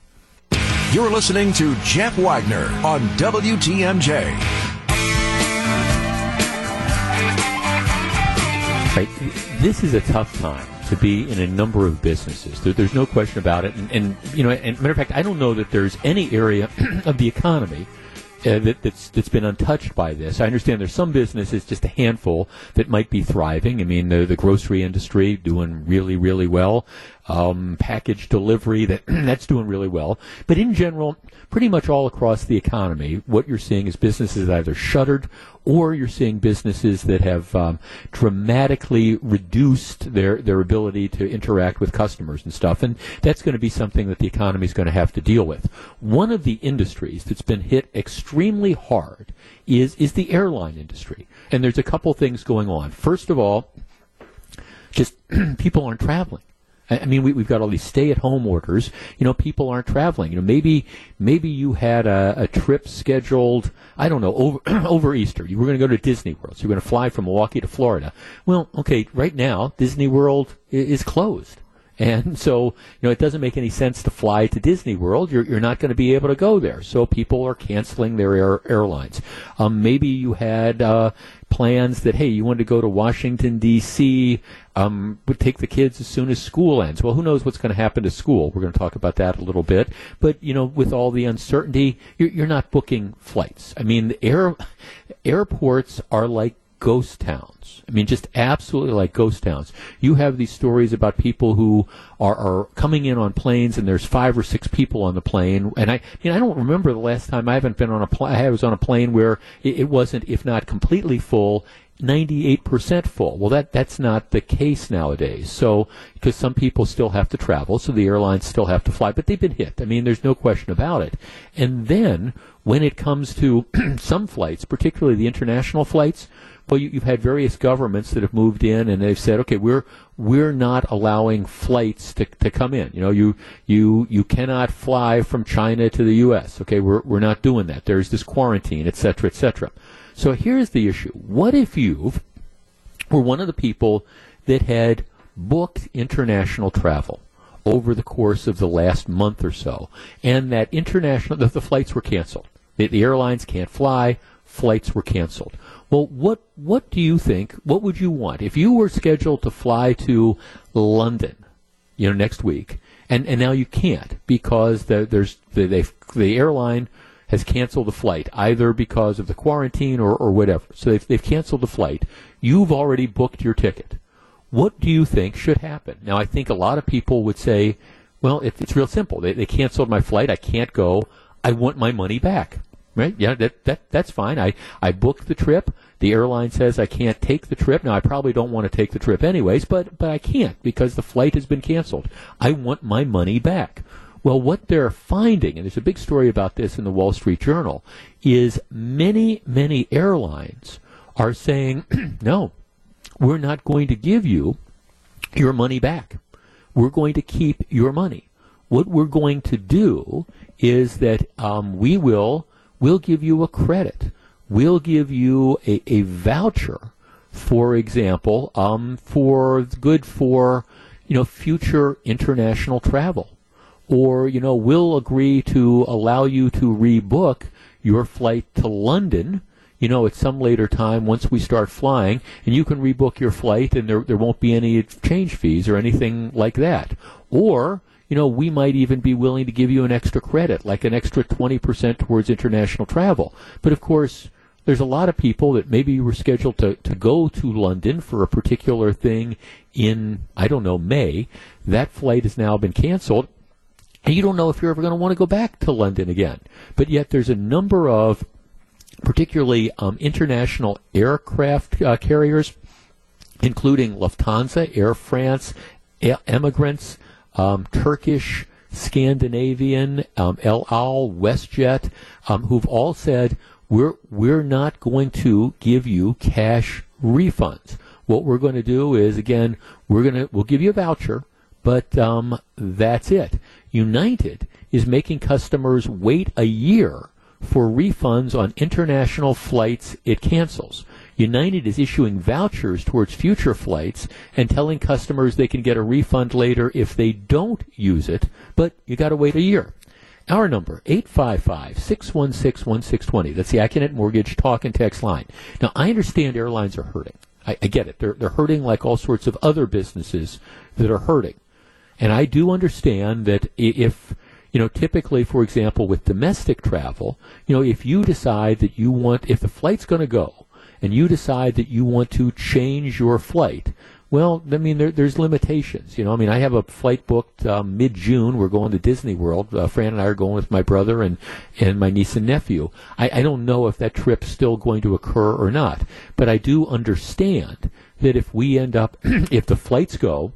You're listening to Jeff Wagner on WTMJ. Right, this is a tough time to be in a number of businesses. There's no question about it. And you know, and matter of fact, I don't know that there's any area of the economy that's been untouched by this. I understand there's some businesses, just a handful, that might be thriving. I mean, the grocery industry doing really, really well. Package delivery, that's doing really well. But in general, pretty much all across the economy, what you're seeing is businesses either shuttered or you're seeing businesses that have dramatically reduced their ability to interact with customers and stuff. And that's going to be something that the economy is going to have to deal with. One of the industries that's been hit extremely hard is the airline industry. And there's a couple things going on. First of all, just people aren't traveling. I mean, we've got all these stay-at-home orders. You know, people aren't traveling. You know, maybe you had a trip scheduled, I don't know, over Easter. You were going to go to Disney World. So you're going to fly from Milwaukee to Florida. Well, okay, right now, Disney World is closed. And so, you know, it doesn't make any sense to fly to Disney World. You're not going to be able to go there. So people are canceling their airlines. Maybe you had plans that, hey, you wanted to go to Washington, D.C., would take the kids as soon as school ends. Well, who knows what's going to happen to school? We're going to talk about that a little bit. But, you know, with all the uncertainty, you're not booking flights. I mean, the airports are like ghost towns. I mean, just absolutely like ghost towns. You have these stories about people who are coming in on planes, and there's 5 or 6 people on the plane. And I don't remember the last time I haven't been on a plane. I was on a plane where it wasn't, if not completely full, 98% full. Well, that's not the case nowadays. So, because some people still have to travel, so the airlines still have to fly, but they've been hit. I mean, there's no question about it. And then when it comes to some flights, particularly the international flights, well, you've had various governments that have moved in and they've said, okay, we're not allowing flights to come in. You know, you cannot fly from China to the U.S. Okay, we're not doing that. There's this quarantine, et cetera, et cetera. So here's the issue. What if you were one of the people that had booked international travel over the course of the last month or so, and that international the flights were canceled? The airlines can't fly. Flights were canceled. Well, what do you think? What would you want if you were scheduled to fly to London, you know, next week, and now you can't because the airline has canceled the flight either because of the quarantine or whatever. So they've canceled the flight. You've already booked your ticket. What do you think should happen? Now, I think a lot of people would say, well, it's real simple. They canceled my flight. I can't go. I want my money back. Right? Yeah, that's fine. I booked the trip. The airline says I can't take the trip. Now, I probably don't want to take the trip anyways, but I can't because the flight has been canceled. I want my money back. Well, what they're finding, and there's a big story about this in the Wall Street Journal, is many, many airlines are saying, no, we're not going to give you your money back. We're going to keep your money. What we're going to do is that we'll give you a credit. We'll give you a voucher, for example, for future international travel. Or, you know, we'll agree to allow you to rebook your flight to London, you know, at some later time once we start flying, and you can rebook your flight and there won't be any change fees or anything like that. Or, you know, we might even be willing to give you an extra credit, like an extra 20% towards international travel. But, of course, there's a lot of people that maybe were scheduled to go to London for a particular thing in, I don't know, May. That flight has now been canceled. And you don't know if you're ever going to want to go back to London again. But yet there's a number of particularly international aircraft carriers, including Lufthansa, Air France, Emigrants, Turkish, Scandinavian, El Al, WestJet, who've all said, we're not going to give you cash refunds. What we're going to do is, again, we'll give you a voucher, but that's it. United is making customers wait a year for refunds on international flights it cancels. United is issuing vouchers towards future flights and telling customers they can get a refund later if they don't use it, but you got to wait a year. Our number, 855-616-1620. That's the AccuNet Mortgage Talk and Text Line. Now, I understand airlines are hurting. I get it. They're hurting like all sorts of other businesses that are hurting. And I do understand that if, you know, typically, for example, with domestic travel, you know, if you decide that you want, if the flight's going to go and you decide that you want to change your flight, well, I mean, there's limitations. You know, I mean, I have a flight booked mid-June. We're going to Disney World. Fran and I are going with my brother and my niece and nephew. I don't know if that trip's still going to occur or not. But I do understand that if we end up, if the flights go,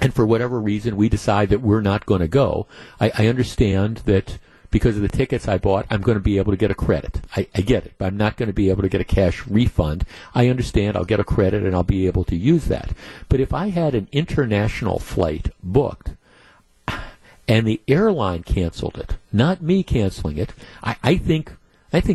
and for whatever reason, we decide that we're not going to go, I understand that because of the tickets I bought, I'm going to be able to get a credit. I get it, but I'm not going to be able to get a cash refund. I understand I'll get a credit and I'll be able to use that. But if I had an international flight booked and the airline canceled it, not me canceling it, I think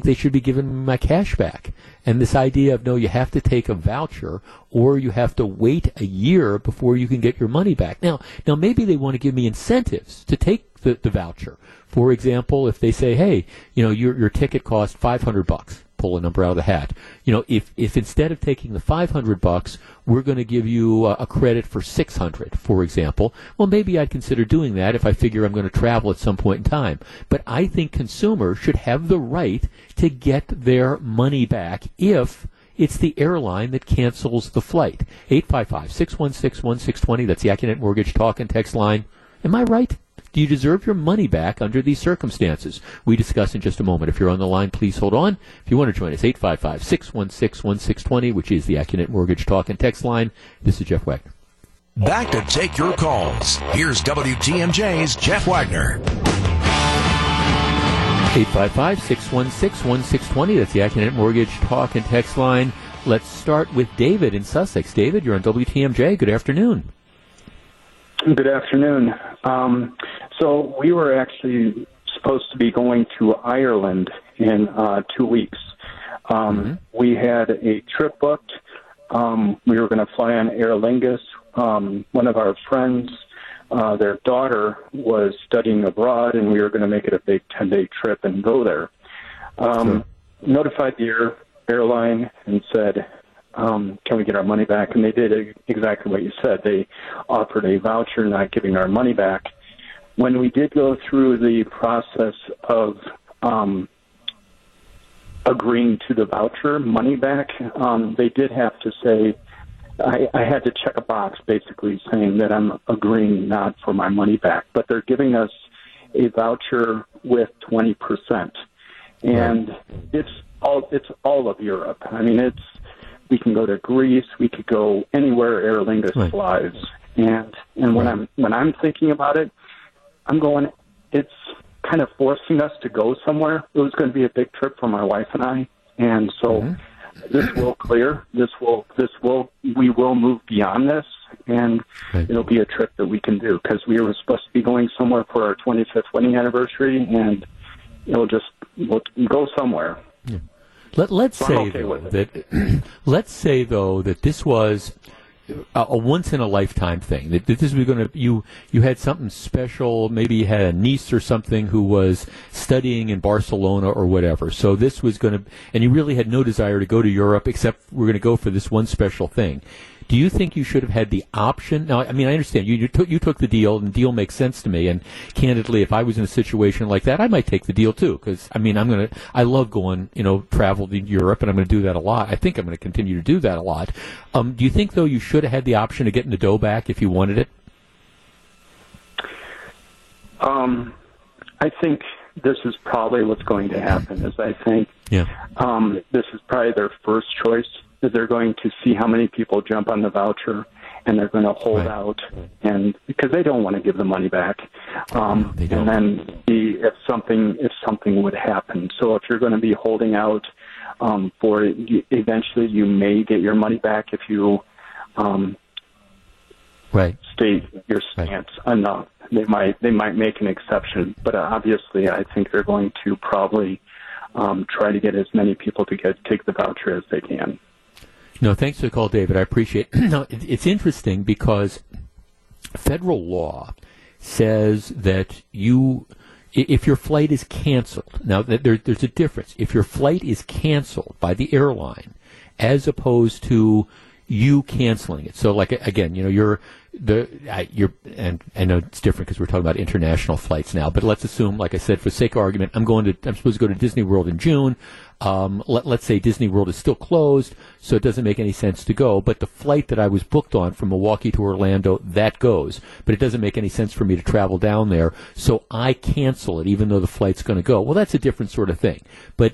they should be giving me my cash back. And this idea of, no, you have to take a voucher or you have to wait a year before you can get your money back. Now maybe they want to give me incentives to take the voucher. For example, if they say, hey, you know, your ticket cost $500, pull a number out of the hat. You know, if instead of taking the $500, we're going to give you a credit for $600, for example, well, maybe I'd consider doing that if I figure I'm going to travel at some point in time. But I think consumers should have the right to get their money back if it's the airline that cancels the flight. 855-616-1620, that's the AccuNet Mortgage Talk and Text Line. Am I right? Do you deserve your money back under these circumstances? We discuss in just a moment. If you're on the line, please hold on. If you want to join us, 855-616-1620, which is the AccuNet Mortgage Talk and Text Line. This is Jeff Wagner. Back to take your calls. Here's WTMJ's Jeff Wagner. 855-616-1620, that's the AccuNet Mortgage Talk and Text Line. Let's start with David in Sussex. David, you're on WTMJ. Good afternoon. Good afternoon. So we were actually supposed to be going to Ireland in 2 weeks. We had a trip booked. We were going to fly on Aer Lingus. One of our friends, their daughter was studying abroad, and we were going to make it a big 10-day trip and go there. notified the airline and said, can we get our money back? And they did exactly what you said. They offered a voucher, not giving our money back. When we did go through the process of agreeing to the voucher, money back, they did have to say, I had to check a box basically saying that I'm agreeing not for my money back, but they're giving us a voucher with 20%. And it's all of Europe. I mean, we can go to Greece, we could go anywhere Aer Lingus flies. And when I'm thinking about it, I'm going, it's kind of forcing us to go somewhere. It was going to be a big trip for my wife and I. And so this will clear. We will move beyond this, and it'll be a trip that we can do, because we were supposed to be going somewhere for our 25th wedding anniversary, and we'll go somewhere. Yeah. Let's say, though, that this was a once-in-a-lifetime thing. That this was going to you had something special. Maybe you had a niece or something who was studying in Barcelona or whatever. So this was going to, and you really had no desire to go to Europe, except we're going to go for this one special thing. Do you think you should have had the option? Now, I mean, I understand you took the deal, and the deal makes sense to me. And candidly, if I was in a situation like that, I might take the deal too, because I mean, I love going, travel to Europe, and I'm going to do that a lot. I think I'm going to continue to do that a lot. Do you think though you should have had the option of getting the dough back if you wanted it? I think this is probably what's going to happen. This is probably their first choice. That they're going to see how many people jump on the voucher, and they're going to hold out, and because they don't want to give the money back, and then see if something would happen. So if you're going to be holding out for it, eventually you may get your money back if you state your stance enough. They might make an exception, but obviously I think they're going to probably try to get as many people to take the voucher as they can. No, thanks for the call, David. I appreciate it. No, it's interesting because federal law says that if your flight is canceled, now there's a difference. If your flight is canceled by the airline, as opposed to you canceling it. So, like again, I know it's different because we're talking about international flights now. But let's assume, like I said, for sake of argument, I'm supposed to go to Disney World in June. Let's say Disney World is still closed, so it doesn't make any sense to go. But the flight that I was booked on from Milwaukee to Orlando, that goes. But it doesn't make any sense for me to travel down there, so I cancel it, even though the flight's going to go. Well, that's a different sort of thing. But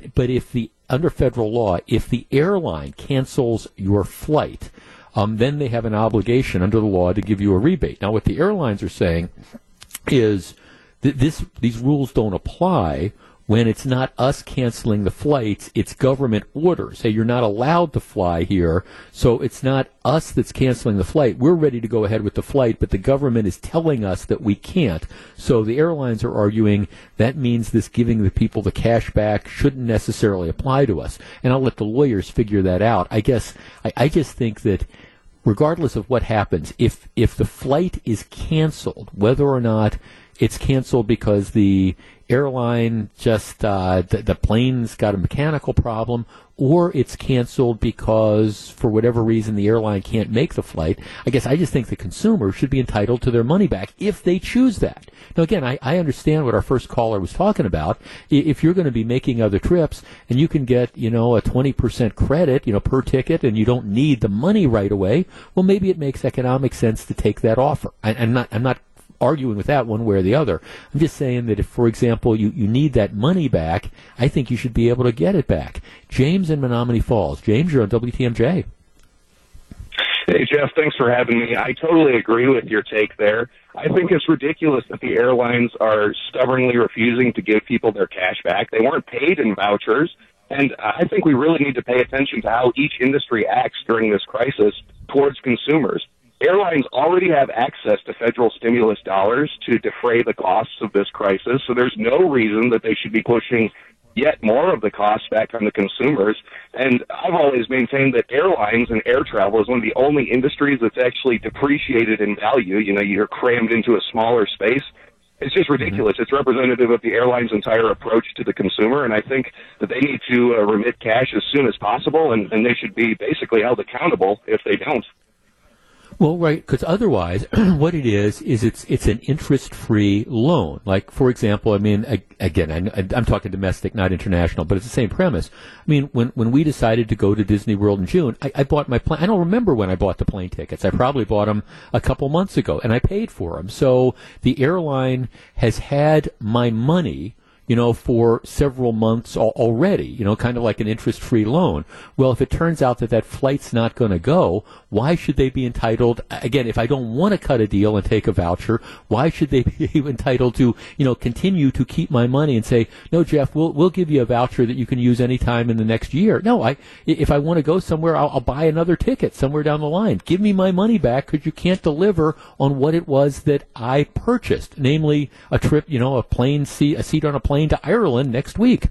under federal law, if the airline cancels your flight, then they have an obligation under the law to give you a rebate. Now, what the airlines are saying is these rules don't apply. When it's not us canceling the flights, it's government orders. Hey, you're not allowed to fly here, so it's not us that's canceling the flight. We're ready to go ahead with the flight, but the government is telling us that we can't. So the airlines are arguing that means this giving the people the cash back shouldn't necessarily apply to us. And I'll let the lawyers figure that out. I guess I just think that regardless of what happens, if the flight is canceled, whether or not it's canceled because the airline just the plane's got a mechanical problem, or it's canceled because for whatever reason the airline can't make the flight, I guess I just think the consumer should be entitled to their money back if they choose that. Now, again, I understand what our first caller was talking about. If you're going to be making other trips and you can get, a 20% credit, per ticket, and you don't need the money right away, well, maybe it makes economic sense to take that offer. I'm not arguing with that one way or the other. I'm just saying that if, for example, you need that money back, I think you should be able to get it back. James in Menomonee Falls. James, you're on WTMJ. Hey, Jeff, thanks for having me. I totally agree with your take there. I think it's ridiculous that the airlines are stubbornly refusing to give people their cash back. They weren't paid in vouchers, and I think we really need to pay attention to how each industry acts during this crisis towards consumers. Airlines already have access to federal stimulus dollars to defray the costs of this crisis, so there's no reason that they should be pushing yet more of the costs back on the consumers. And I've always maintained that airlines and air travel is one of the only industries that's actually depreciated in value. You're crammed into a smaller space. It's just ridiculous. Mm-hmm. It's representative of the airline's entire approach to the consumer, and I think that they need to remit cash as soon as possible, and they should be basically held accountable if they don't. Well, right, because otherwise what it is it's an interest-free loan. Like, for example, I mean, I'm talking domestic, not international, but it's the same premise. I mean, when we decided to go to Disney World in June, I bought my plane. I don't remember when I bought the plane tickets. I probably bought them a couple months ago, and I paid for them. So the airline has had my money, you know, for several months already, you know, kind of like an interest-free loan. Well, if it turns out that that flight's not going to go, why should they be entitled, again, if I don't want to cut a deal and take a voucher, why should they be entitled to, you know, continue to keep my money and say, no, Jeff, we'll give you a voucher that you can use any time in the next year. No, if I want to go somewhere, I'll buy another ticket somewhere down the line. Give me my money back because you can't deliver on what it was that I purchased, namely a trip, you know, a seat on a plane to Ireland next week.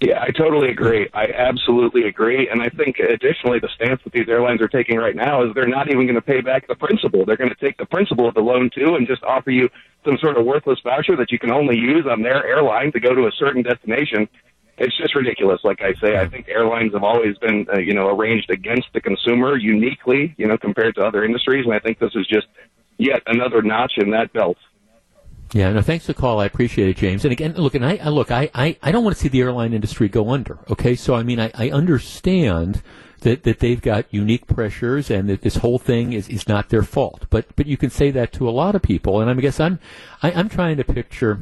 Yeah, I totally agree. I absolutely agree. And I think additionally, the stance that these airlines are taking right now is they're not even going to pay back the principal. They're going to take the principal of the loan too and just offer you some sort of worthless voucher that you can only use on their airline to go to a certain destination. It's just ridiculous. Like I say, I think airlines have always been, you know, arranged against the consumer uniquely, you know, compared to other industries. And I think this is just yet another notch in that belt. Yeah, no, thanks for the call. I appreciate it, James. And again, I don't want to see the airline industry go under, okay? So, I mean, I understand that they've got unique pressures and that this whole thing is not their fault. But you can say that to a lot of people. And I guess I'm trying to picture,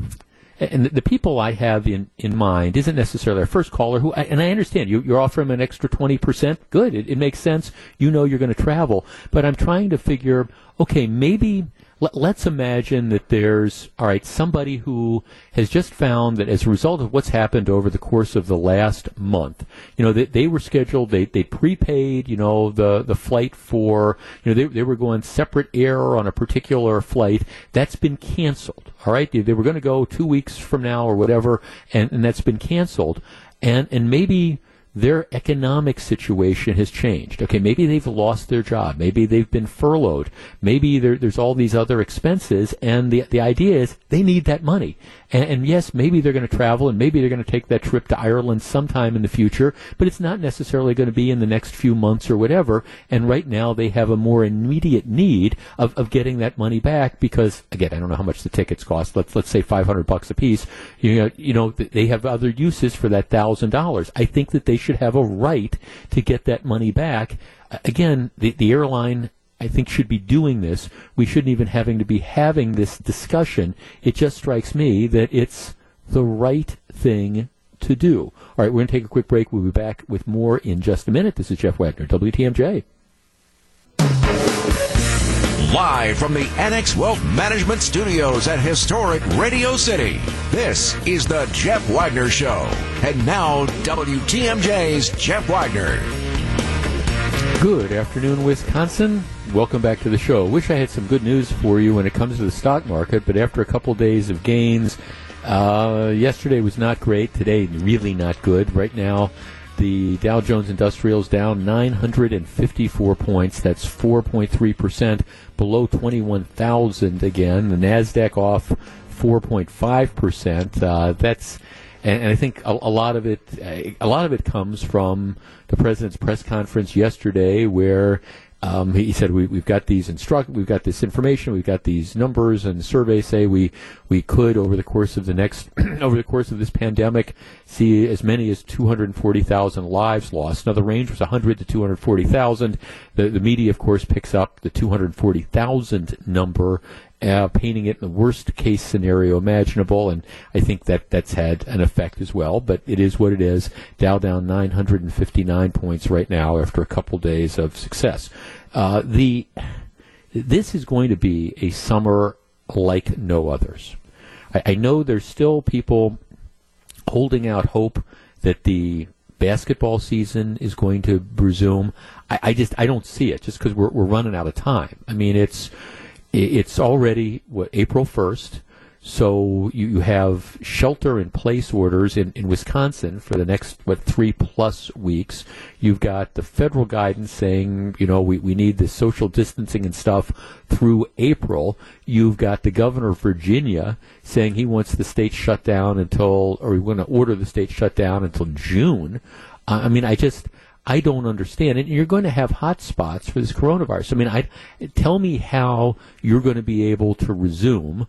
and the people I have in mind isn't necessarily our first caller, and I understand you're offering an extra 20%. Good, it makes sense. You know you're going to travel. But I'm trying to figure, okay, maybe... Let's imagine that there's, all right, somebody who has just found that as a result of what's happened over the course of the last month, you know, they were scheduled, they prepaid, you know, the flight for, you know, they were going separate air on a particular flight. That's been canceled, all right? They were going to go 2 weeks from now or whatever, and that's been canceled. And maybe... their economic situation has changed. Okay, maybe they've lost their job. Maybe they've been furloughed. Maybe there's all these other expenses, and the idea is they need that money. And yes, maybe they're going to travel, and maybe they're going to take that trip to Ireland sometime in the future, but it's not necessarily going to be in the next few months or whatever, and right now they have a more immediate need of getting that money back because, again, I don't know how much the tickets cost. Let's say $500 a piece. You know, they have other uses for that $1,000. I think that they should have a right to get that money back. Again, the airline, I think, should be doing this. We shouldn't even be having this discussion. It just strikes me that it's the right thing to do. All right, we're going to take a quick break. We'll be back with more in just a minute. This is Jeff Wagner, WTMJ. Live from the Annex Wealth Management Studios at Historic Radio City, this is the Jeff Wagner Show. And now, WTMJ's Jeff Wagner. Good afternoon, Wisconsin. Welcome back to the show. Wish I had some good news for you when it comes to the stock market, but after a couple days of gains, yesterday was not great. Today, really not good. Right now, the Dow Jones Industrials down 954 points. That's 4.3%, below 21,000 again. The NASDAQ off 4.5%. And I think a lot of it comes from the president's press conference yesterday, where he said we've got this information, we've got these numbers, and the surveys say we could over the course of this pandemic see as many as 240,000 lives lost. Now the range was 100 to 240,000. The media, of course, picks up the 240,000 number, painting it in the worst case scenario imaginable, and I think that's had an effect as well, but it is what it is. Dow down 959 points right now after a couple days of success. This is going to be a summer like no others. I know there's still people holding out hope that the basketball season is going to resume. I don't see it just because we're running out of time. I mean, it's already April 1st. So you have shelter-in-place orders in Wisconsin for the next, 3+ weeks. You've got the federal guidance saying, we need the social distancing and stuff through April. You've got the governor of Virginia saying he wants the state shut down or he wants to order the state shut down until June. I don't understand it. And you're going to have hot spots for this coronavirus. Tell me how you're going to be able to resume,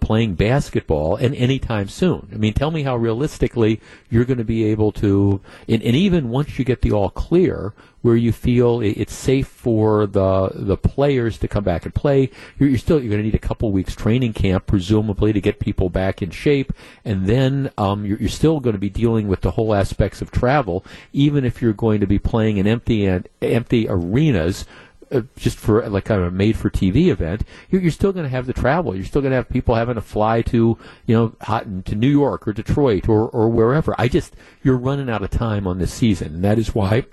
playing basketball and anytime soon. Tell me how realistically you're going to be able to, and even once you get the all clear, where you feel it's safe for the players to come back and play, you're going to need a couple weeks training camp, presumably, to get people back in shape, and then you're still going to be dealing with the whole aspects of travel, even if you're going to be playing in empty arenas, just for a made-for-TV event. You're still going to have the travel. You're still going to have people having to fly to to New York or Detroit or wherever. You're running out of time on this season, and that is why.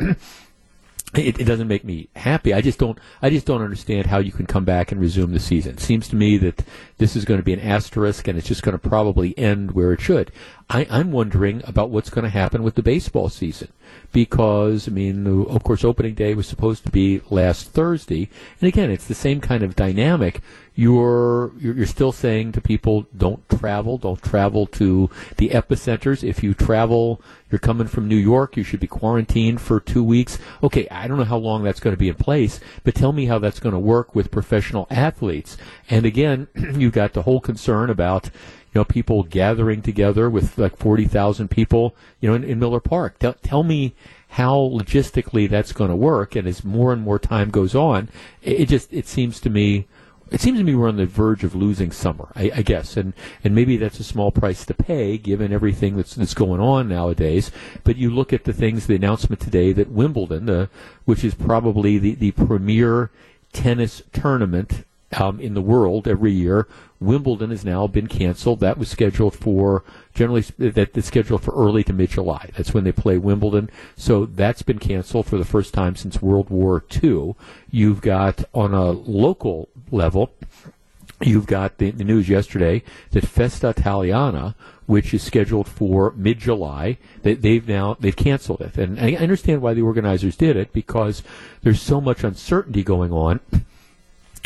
It doesn't make me happy. I just don't understand how you can come back and resume the season. It seems to me that this is going to be an asterisk, and it's just going to probably end where it should. I'm wondering about what's going to happen with the baseball season because, of course, opening day was supposed to be last Thursday. And, again, it's the same kind of dynamic. You're still saying to people, don't travel to the epicenters. If you travel, you're coming from New York, you should be quarantined for 2 weeks. Okay, I don't know how long that's going to be in place, but tell me how that's going to work with professional athletes. And, again, you've got the whole concern about people gathering together with 40,000 people, in Miller Park. Tell me how logistically that's going to work. And as more and more time goes on, it seems to me we're on the verge of losing summer, I guess. And maybe that's a small price to pay given everything that's going on nowadays. But you look at the announcement today that Wimbledon, which is probably the premier tennis tournament in the world every year, Wimbledon has now been canceled. That was scheduled for early to mid-July. That's when they play Wimbledon. So that's been canceled for the first time since World War II. You've got, on a local level, you've got the news yesterday that Festa Italiana, which is scheduled for mid-July, they've canceled it. And I understand why the organizers did it because there's so much uncertainty going on.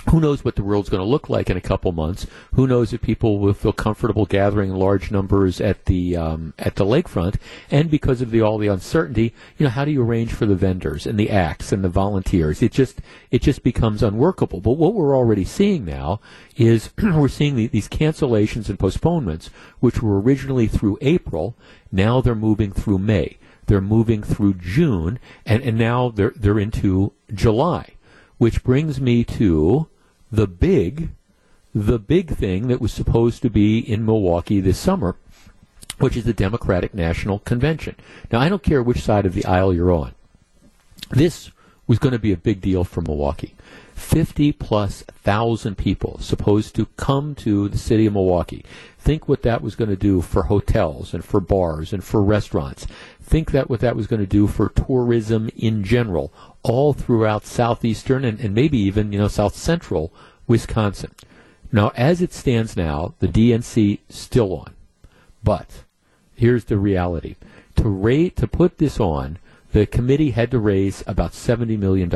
Who knows what the world's going to look like in a couple months? Who knows if people will feel comfortable gathering large numbers at the lakefront? And because of all the uncertainty, how do you arrange for the vendors and the acts and the volunteers? It just becomes unworkable. But what we're already seeing now is we're seeing these cancellations and postponements, which were originally through April. Now they're moving through May. They're moving through June, and now they're into July, which brings me to the big thing that was supposed to be in Milwaukee this summer, which is the Democratic National Convention. Now, I don't care which side of the aisle you're on. This was going to be a big deal for Milwaukee. 50,000+ people supposed to come to the city of Milwaukee. Think what that was going to do for hotels and for bars and for restaurants. Think that what that was going to do for tourism in general, all throughout southeastern and maybe even south central Wisconsin. Now, as it stands now, the DNC still on. But here's the reality. To put this on, the committee had to raise about $70 million.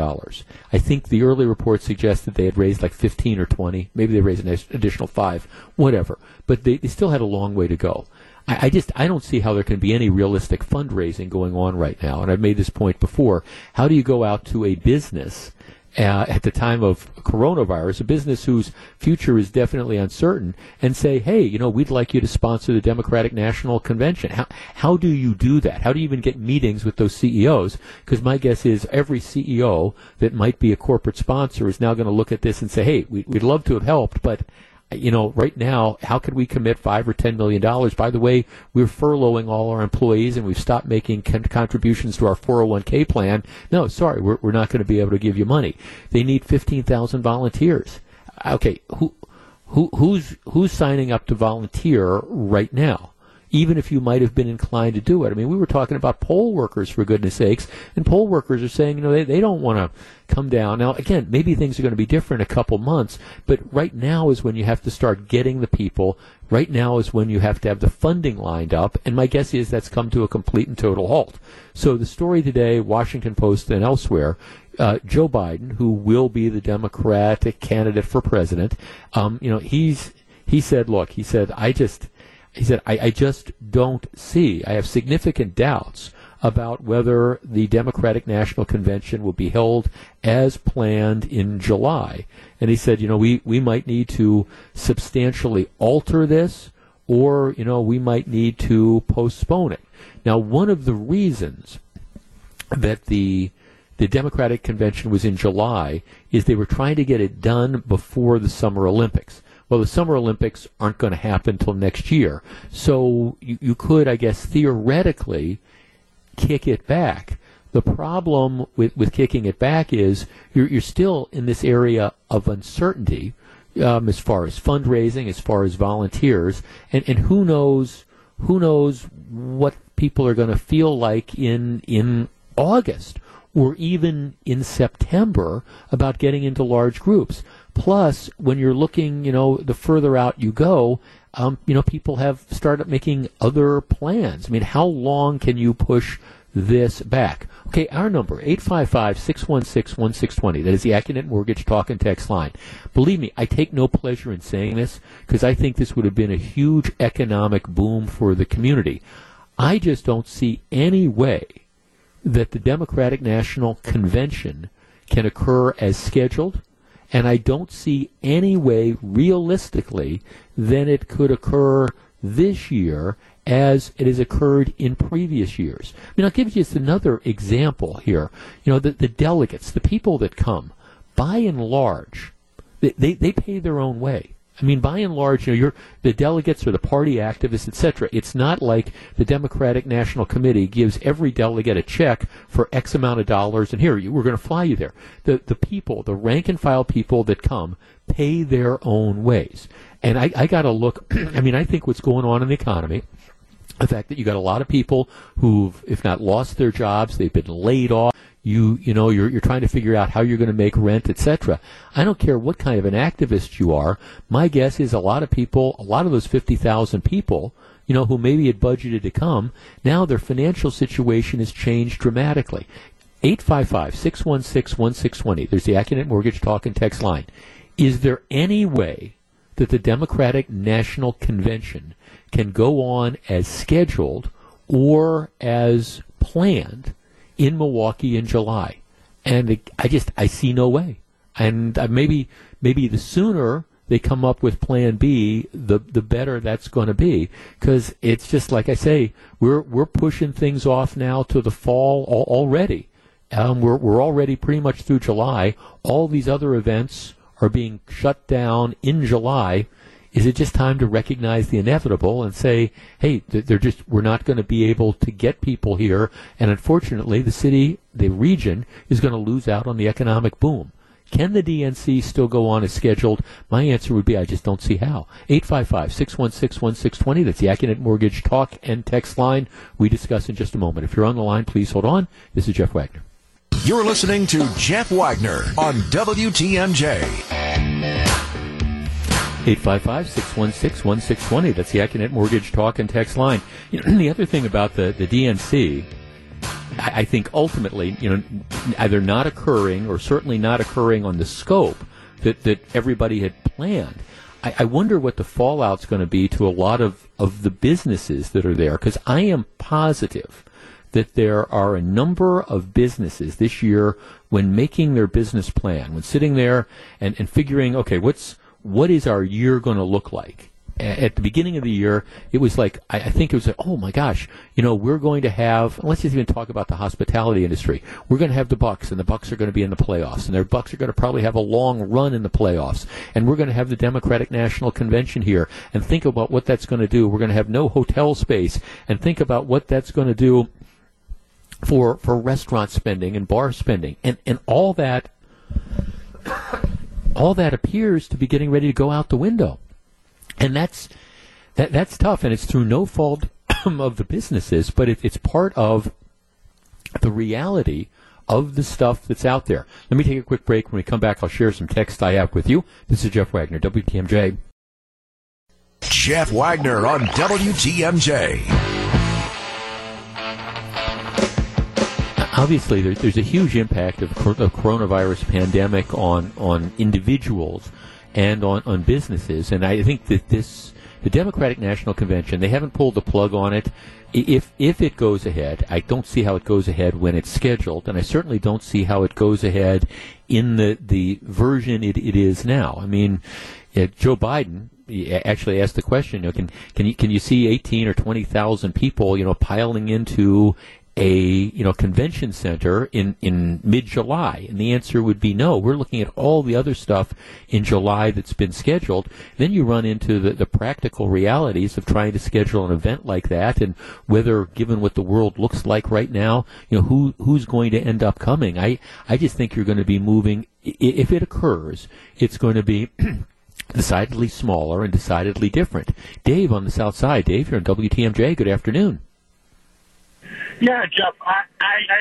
I think the early report suggested they had raised like 15 or 20. Maybe they raised an additional 5, whatever. But they still had a long way to go. I don't see how there can be any realistic fundraising going on right now. And I've made this point before. How do you go out to a business at the time of coronavirus, a business whose future is definitely uncertain, and say, hey, we'd like you to sponsor the Democratic National Convention? How do you do that? How do you even get meetings with those CEOs? Because my guess is every CEO that might be a corporate sponsor is now going to look at this and say, hey, we'd love to have helped, but right now, how could we commit $5 or $10 million? By the way, we're furloughing all our employees, and we've stopped making contributions to our 401k plan. No, sorry, we're not going to be able to give you money. They need 15,000 volunteers. Okay, who's signing up to volunteer right now? even if you might have been inclined to do it. I mean, we were talking about poll workers, for goodness sakes, and poll workers are saying, you know, they don't want to come down. Now, again, maybe things are going to be different in a couple months, but right now is when you have to start getting the people. Right now is when you have to have the funding lined up, and my guess is that's come to a complete and total halt. So the story today, Washington Post and elsewhere, Joe Biden, who will be the Democratic candidate for president, you know, he said, I just don't see. I have significant doubts about whether the Democratic National Convention will be held as planned in July. And he said, you know, we might need to substantially alter this, or, you know, we might need to postpone it. Now, one of the reasons that the Democratic Convention was in July is they were trying to get it done before the Summer Olympics. Well, the Summer Olympics aren't going to happen until next year. So you could, I guess, theoretically kick it back. The problem with kicking it back is you're still in this area of uncertainty as far as fundraising, as far as volunteers, and who knows what people are going to feel like in August or even in September about getting into large groups. Plus, when you're looking, you know, the further out you go, you know, people have started making other plans. I mean, how long can you push this back? Okay, our number, 855-616-1620. That is the AccuNet Mortgage Talk and Text Line. Believe me, I take no pleasure in saying this because I think this would have been a huge economic boom for the community. I just don't see any way that the Democratic National Convention can occur as scheduled, and I don't see any way realistically that it could occur this year as it has occurred in previous years. I mean, I'll give you just another example here. You know, the delegates, the people that come, by and large, they pay their own way. I mean, by and large, you know, the delegates or the party activists, et cetera. It's not like the Democratic National Committee gives every delegate a check for X amount of dollars, and here, we're going to fly you there. The people, the rank-and-file people that come, pay their own ways. And I got to look. I mean, I think what's going on in the economy, the fact that you got a lot of people who've, if not lost their jobs, they've been laid off. You know, you're trying to figure out how you're going to make rent, etc. I don't care what kind of an activist you are. My guess is a lot of those 50,000 people, you know, who maybe had budgeted to come, now their financial situation has changed dramatically. 855-616-1620. There's the AccuNet Mortgage Talk and Text Line. Is there any way that the Democratic National Convention can go on as scheduled or as planned in Milwaukee in July? And I see no way. And maybe the sooner they come up with Plan B, the better that's going to be, because it's just like I say, we're pushing things off now to the fall already. We're already pretty much through July. All these other events are being shut down in July. Is it just time to recognize the inevitable and say, hey, we're not going to be able to get people here, and unfortunately the city, the region, is going to lose out on the economic boom? Can the DNC still go on as scheduled? My answer would be I just don't see how. 855-616-1620, that's the AccuNet Mortgage Talk and Text Line. We discuss in just a moment. If you're on the line, please hold on. This is Jeff Wagner. You're listening to Jeff Wagner on WTMJ. 855-616-1620. That's the AccuNet Mortgage Talk and Text Line. You know, the other thing about the DNC, I think ultimately, you know, either not occurring or certainly not occurring on the scope that everybody had planned. I wonder what the fallout's going to be to a lot of the businesses that are there, because I am positive that there are a number of businesses this year when making their business plan, when sitting there and figuring, okay, what is our year going to look like? At the beginning of the year, it was like, I think it was like, oh my gosh, you know, we're going to have, let's just even talk about the hospitality industry. We're going to have the Bucks, and the Bucks are going to be in the playoffs, and their Bucks are going to probably have a long run in the playoffs, and we're going to have the Democratic National Convention here, and think about what that's going to do. We're going to have no hotel space, and think about what that's going to do for restaurant spending and bar spending, and all that. All that appears to be getting ready to go out the window, and that's tough, and it's through no fault bottom of the business is, but it's part of the reality of the stuff that's out there. Let me take a quick break. When we come back, I'll share some text I have with you. This is Jeff Wagner, WTMJ. Jeff Wagner on WTMJ. Obviously, there's a huge impact of the coronavirus pandemic on individuals and on businesses. And I think that the Democratic National Convention, they haven't pulled the plug on it. If it goes ahead, I don't see how it goes ahead when it's scheduled, and I certainly don't see how it goes ahead in the version it is now. I mean, Joe Biden actually asked the question, you know, can you see 18 or 20,000 people, you know, piling into a convention center in mid-July? And the answer would be no. We're looking at all the other stuff in July that's been scheduled. Then you run into the practical realities of trying to schedule an event like that, and whether, given what the world looks like right now, you know, who's going to end up coming. I just think you're going to be moving, if it occurs, it's going to be decidedly smaller and decidedly different. Dave on the South Side. Dave, you're on WTMJ. Good afternoon. Yeah, Jeff, I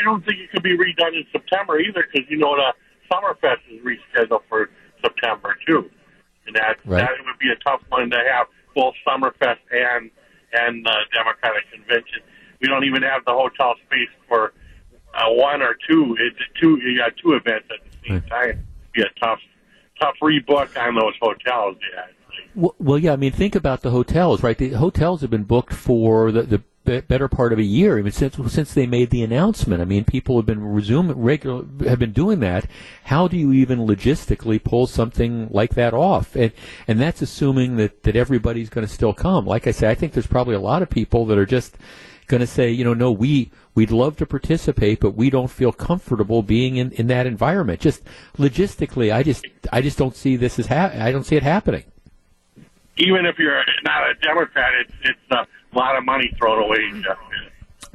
don't think it could be redone in September either, because, you know, the Summerfest is rescheduled for September, too. And that would be a tough one to have both Summerfest and the Democratic Convention. We don't even have the hotel space for one or two. You got two events at the same time. It would be a tough rebook on those hotels, yeah. Well, yeah, I mean, think about the hotels, right? The hotels have been booked for the better part of a year, even since they made the announcement. I mean, people have been doing that. How do you even logistically pull something like that off? And that's assuming that everybody's going to still come. Like I say, I think there's probably a lot of people that are just going to say, you know, no, we'd love to participate, but we don't feel comfortable being in that environment. Just logistically, I just don't see this as I don't see it happening. Even if you're not a Democrat, it's a lot of money thrown away.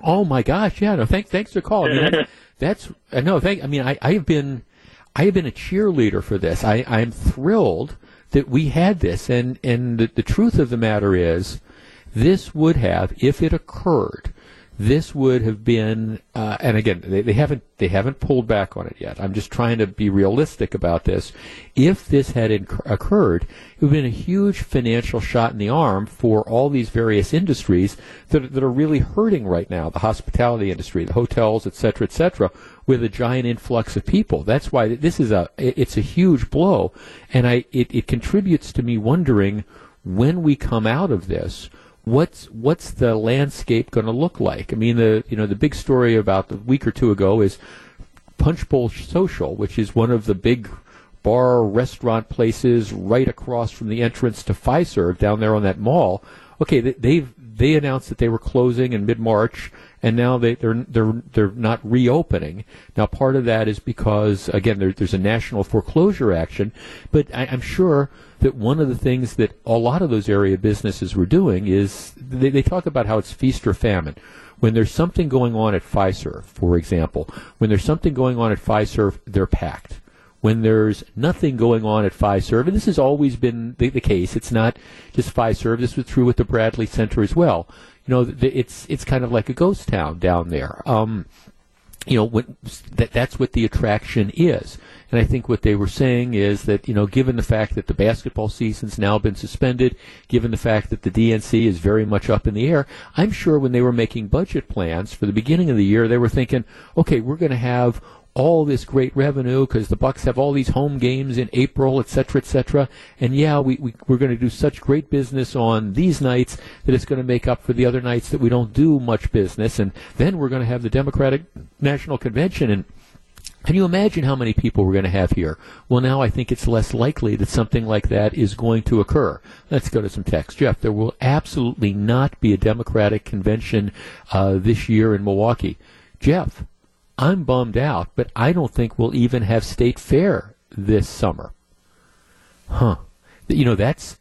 Oh my gosh! Yeah, no. Thanks for calling. I mean, I have been a cheerleader for this. I'm thrilled that we had this, and the truth of the matter is, this would have, if it occurred, this would have been. And again, they haven't pulled back on it yet. I'm just trying to be realistic about this. If this had occurred, it would have been a huge financial shot in the arm for all these various industries that are really hurting right now, the hospitality industry, the hotels, et cetera, with a giant influx of people. That's why this is a huge blow, and it contributes to me wondering, when we come out of this, what's the landscape going to look like? I mean, the big story about a week or two ago is Punch Bowl Social, which is one of the big bar restaurant places right across from the entrance to Fiserv down there on that mall. Okay, they announced that they were closing in mid-March, and now they're not reopening. Now, part of that is because, again, there's a national foreclosure action, but I'm sure that one of the things that a lot of those area businesses were doing is they talk about how it's feast or famine. When there's something going on at Fiserv, for example, they're packed. When there's nothing going on at Fiserv, and this has always been the case, it's not just Fiserv, this was true with the Bradley Center as well. You know, it's kind of like a ghost town down there. You know, that's what the attraction is. And I think what they were saying is that, you know, given the fact that the basketball season's now been suspended, given the fact that the DNC is very much up in the air, I'm sure when they were making budget plans for the beginning of the year, they were thinking, okay, we're going to have all this great revenue because the Bucks have all these home games in April, et cetera, and yeah, we're going to do such great business on these nights that it's going to make up for the other nights that we don't do much business, and then we're going to have the Democratic National Convention, and can you imagine how many people we're going to have here? Well, now I think it's less likely that something like that is going to occur. Let's go to some text. Jeff, there will absolutely not be a Democratic convention this year in Milwaukee. Jeff, I'm bummed out, but I don't think we'll even have State Fair this summer. Huh. You know, that's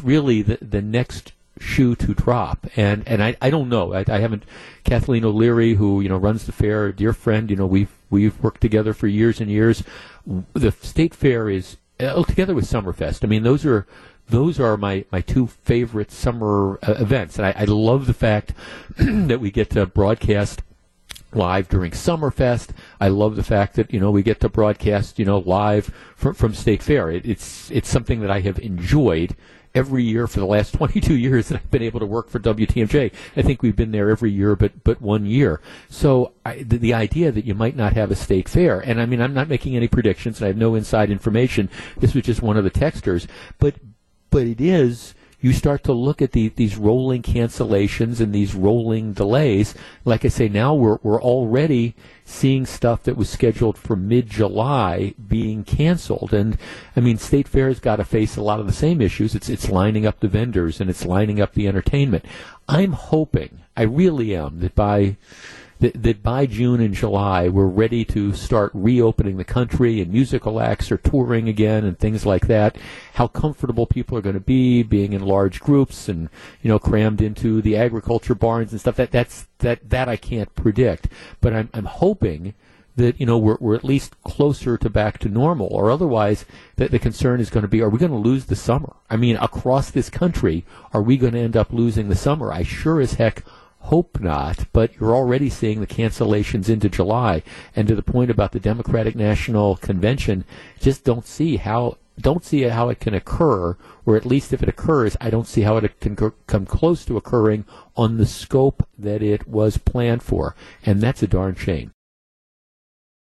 really the next shoe to drop. And I don't know. I haven't. Kathleen O'Leary, who, you know, runs the fair, a dear friend, you know, we've worked together for years and years. The State Fair is, together with Summerfest, I mean, those are Those are my two favorite summer events. And I love the fact that we get to broadcast live during Summerfest. I love the fact that, you know, we get to broadcast, you know, live from State Fair. It's something that I have enjoyed every year for the last 22 years that I've been able to work for WTMJ. I think we've been there every year but one year. So the idea that you might not have a State Fair, and I mean, I'm not making any predictions, and I have no inside information. This was just one of the texters. But it is, you start to look at these rolling cancellations and these rolling delays. Like I say, now we're already seeing stuff that was scheduled for mid-July being canceled. And, I mean, State Fair's got to face a lot of the same issues. It's lining up the vendors and it's lining up the entertainment. I'm hoping, I really am, that by June and July we're ready to start reopening the country, and musical acts are touring again and things like that. How comfortable people are going to be being in large groups and, you know, crammed into the agriculture barns and stuff, that I can't predict. But I'm hoping that, you know, we're at least closer to back to normal, or otherwise that the concern is going to be, are we going to lose the summer? I mean, across this country, are we going to end up losing the summer? I sure as heck hope not, but you're already seeing the cancellations into July. And to the point about the Democratic National Convention, just don't see how it can occur, or at least if it occurs, I don't see how it can come close to occurring on the scope that it was planned for. And that's a darn shame.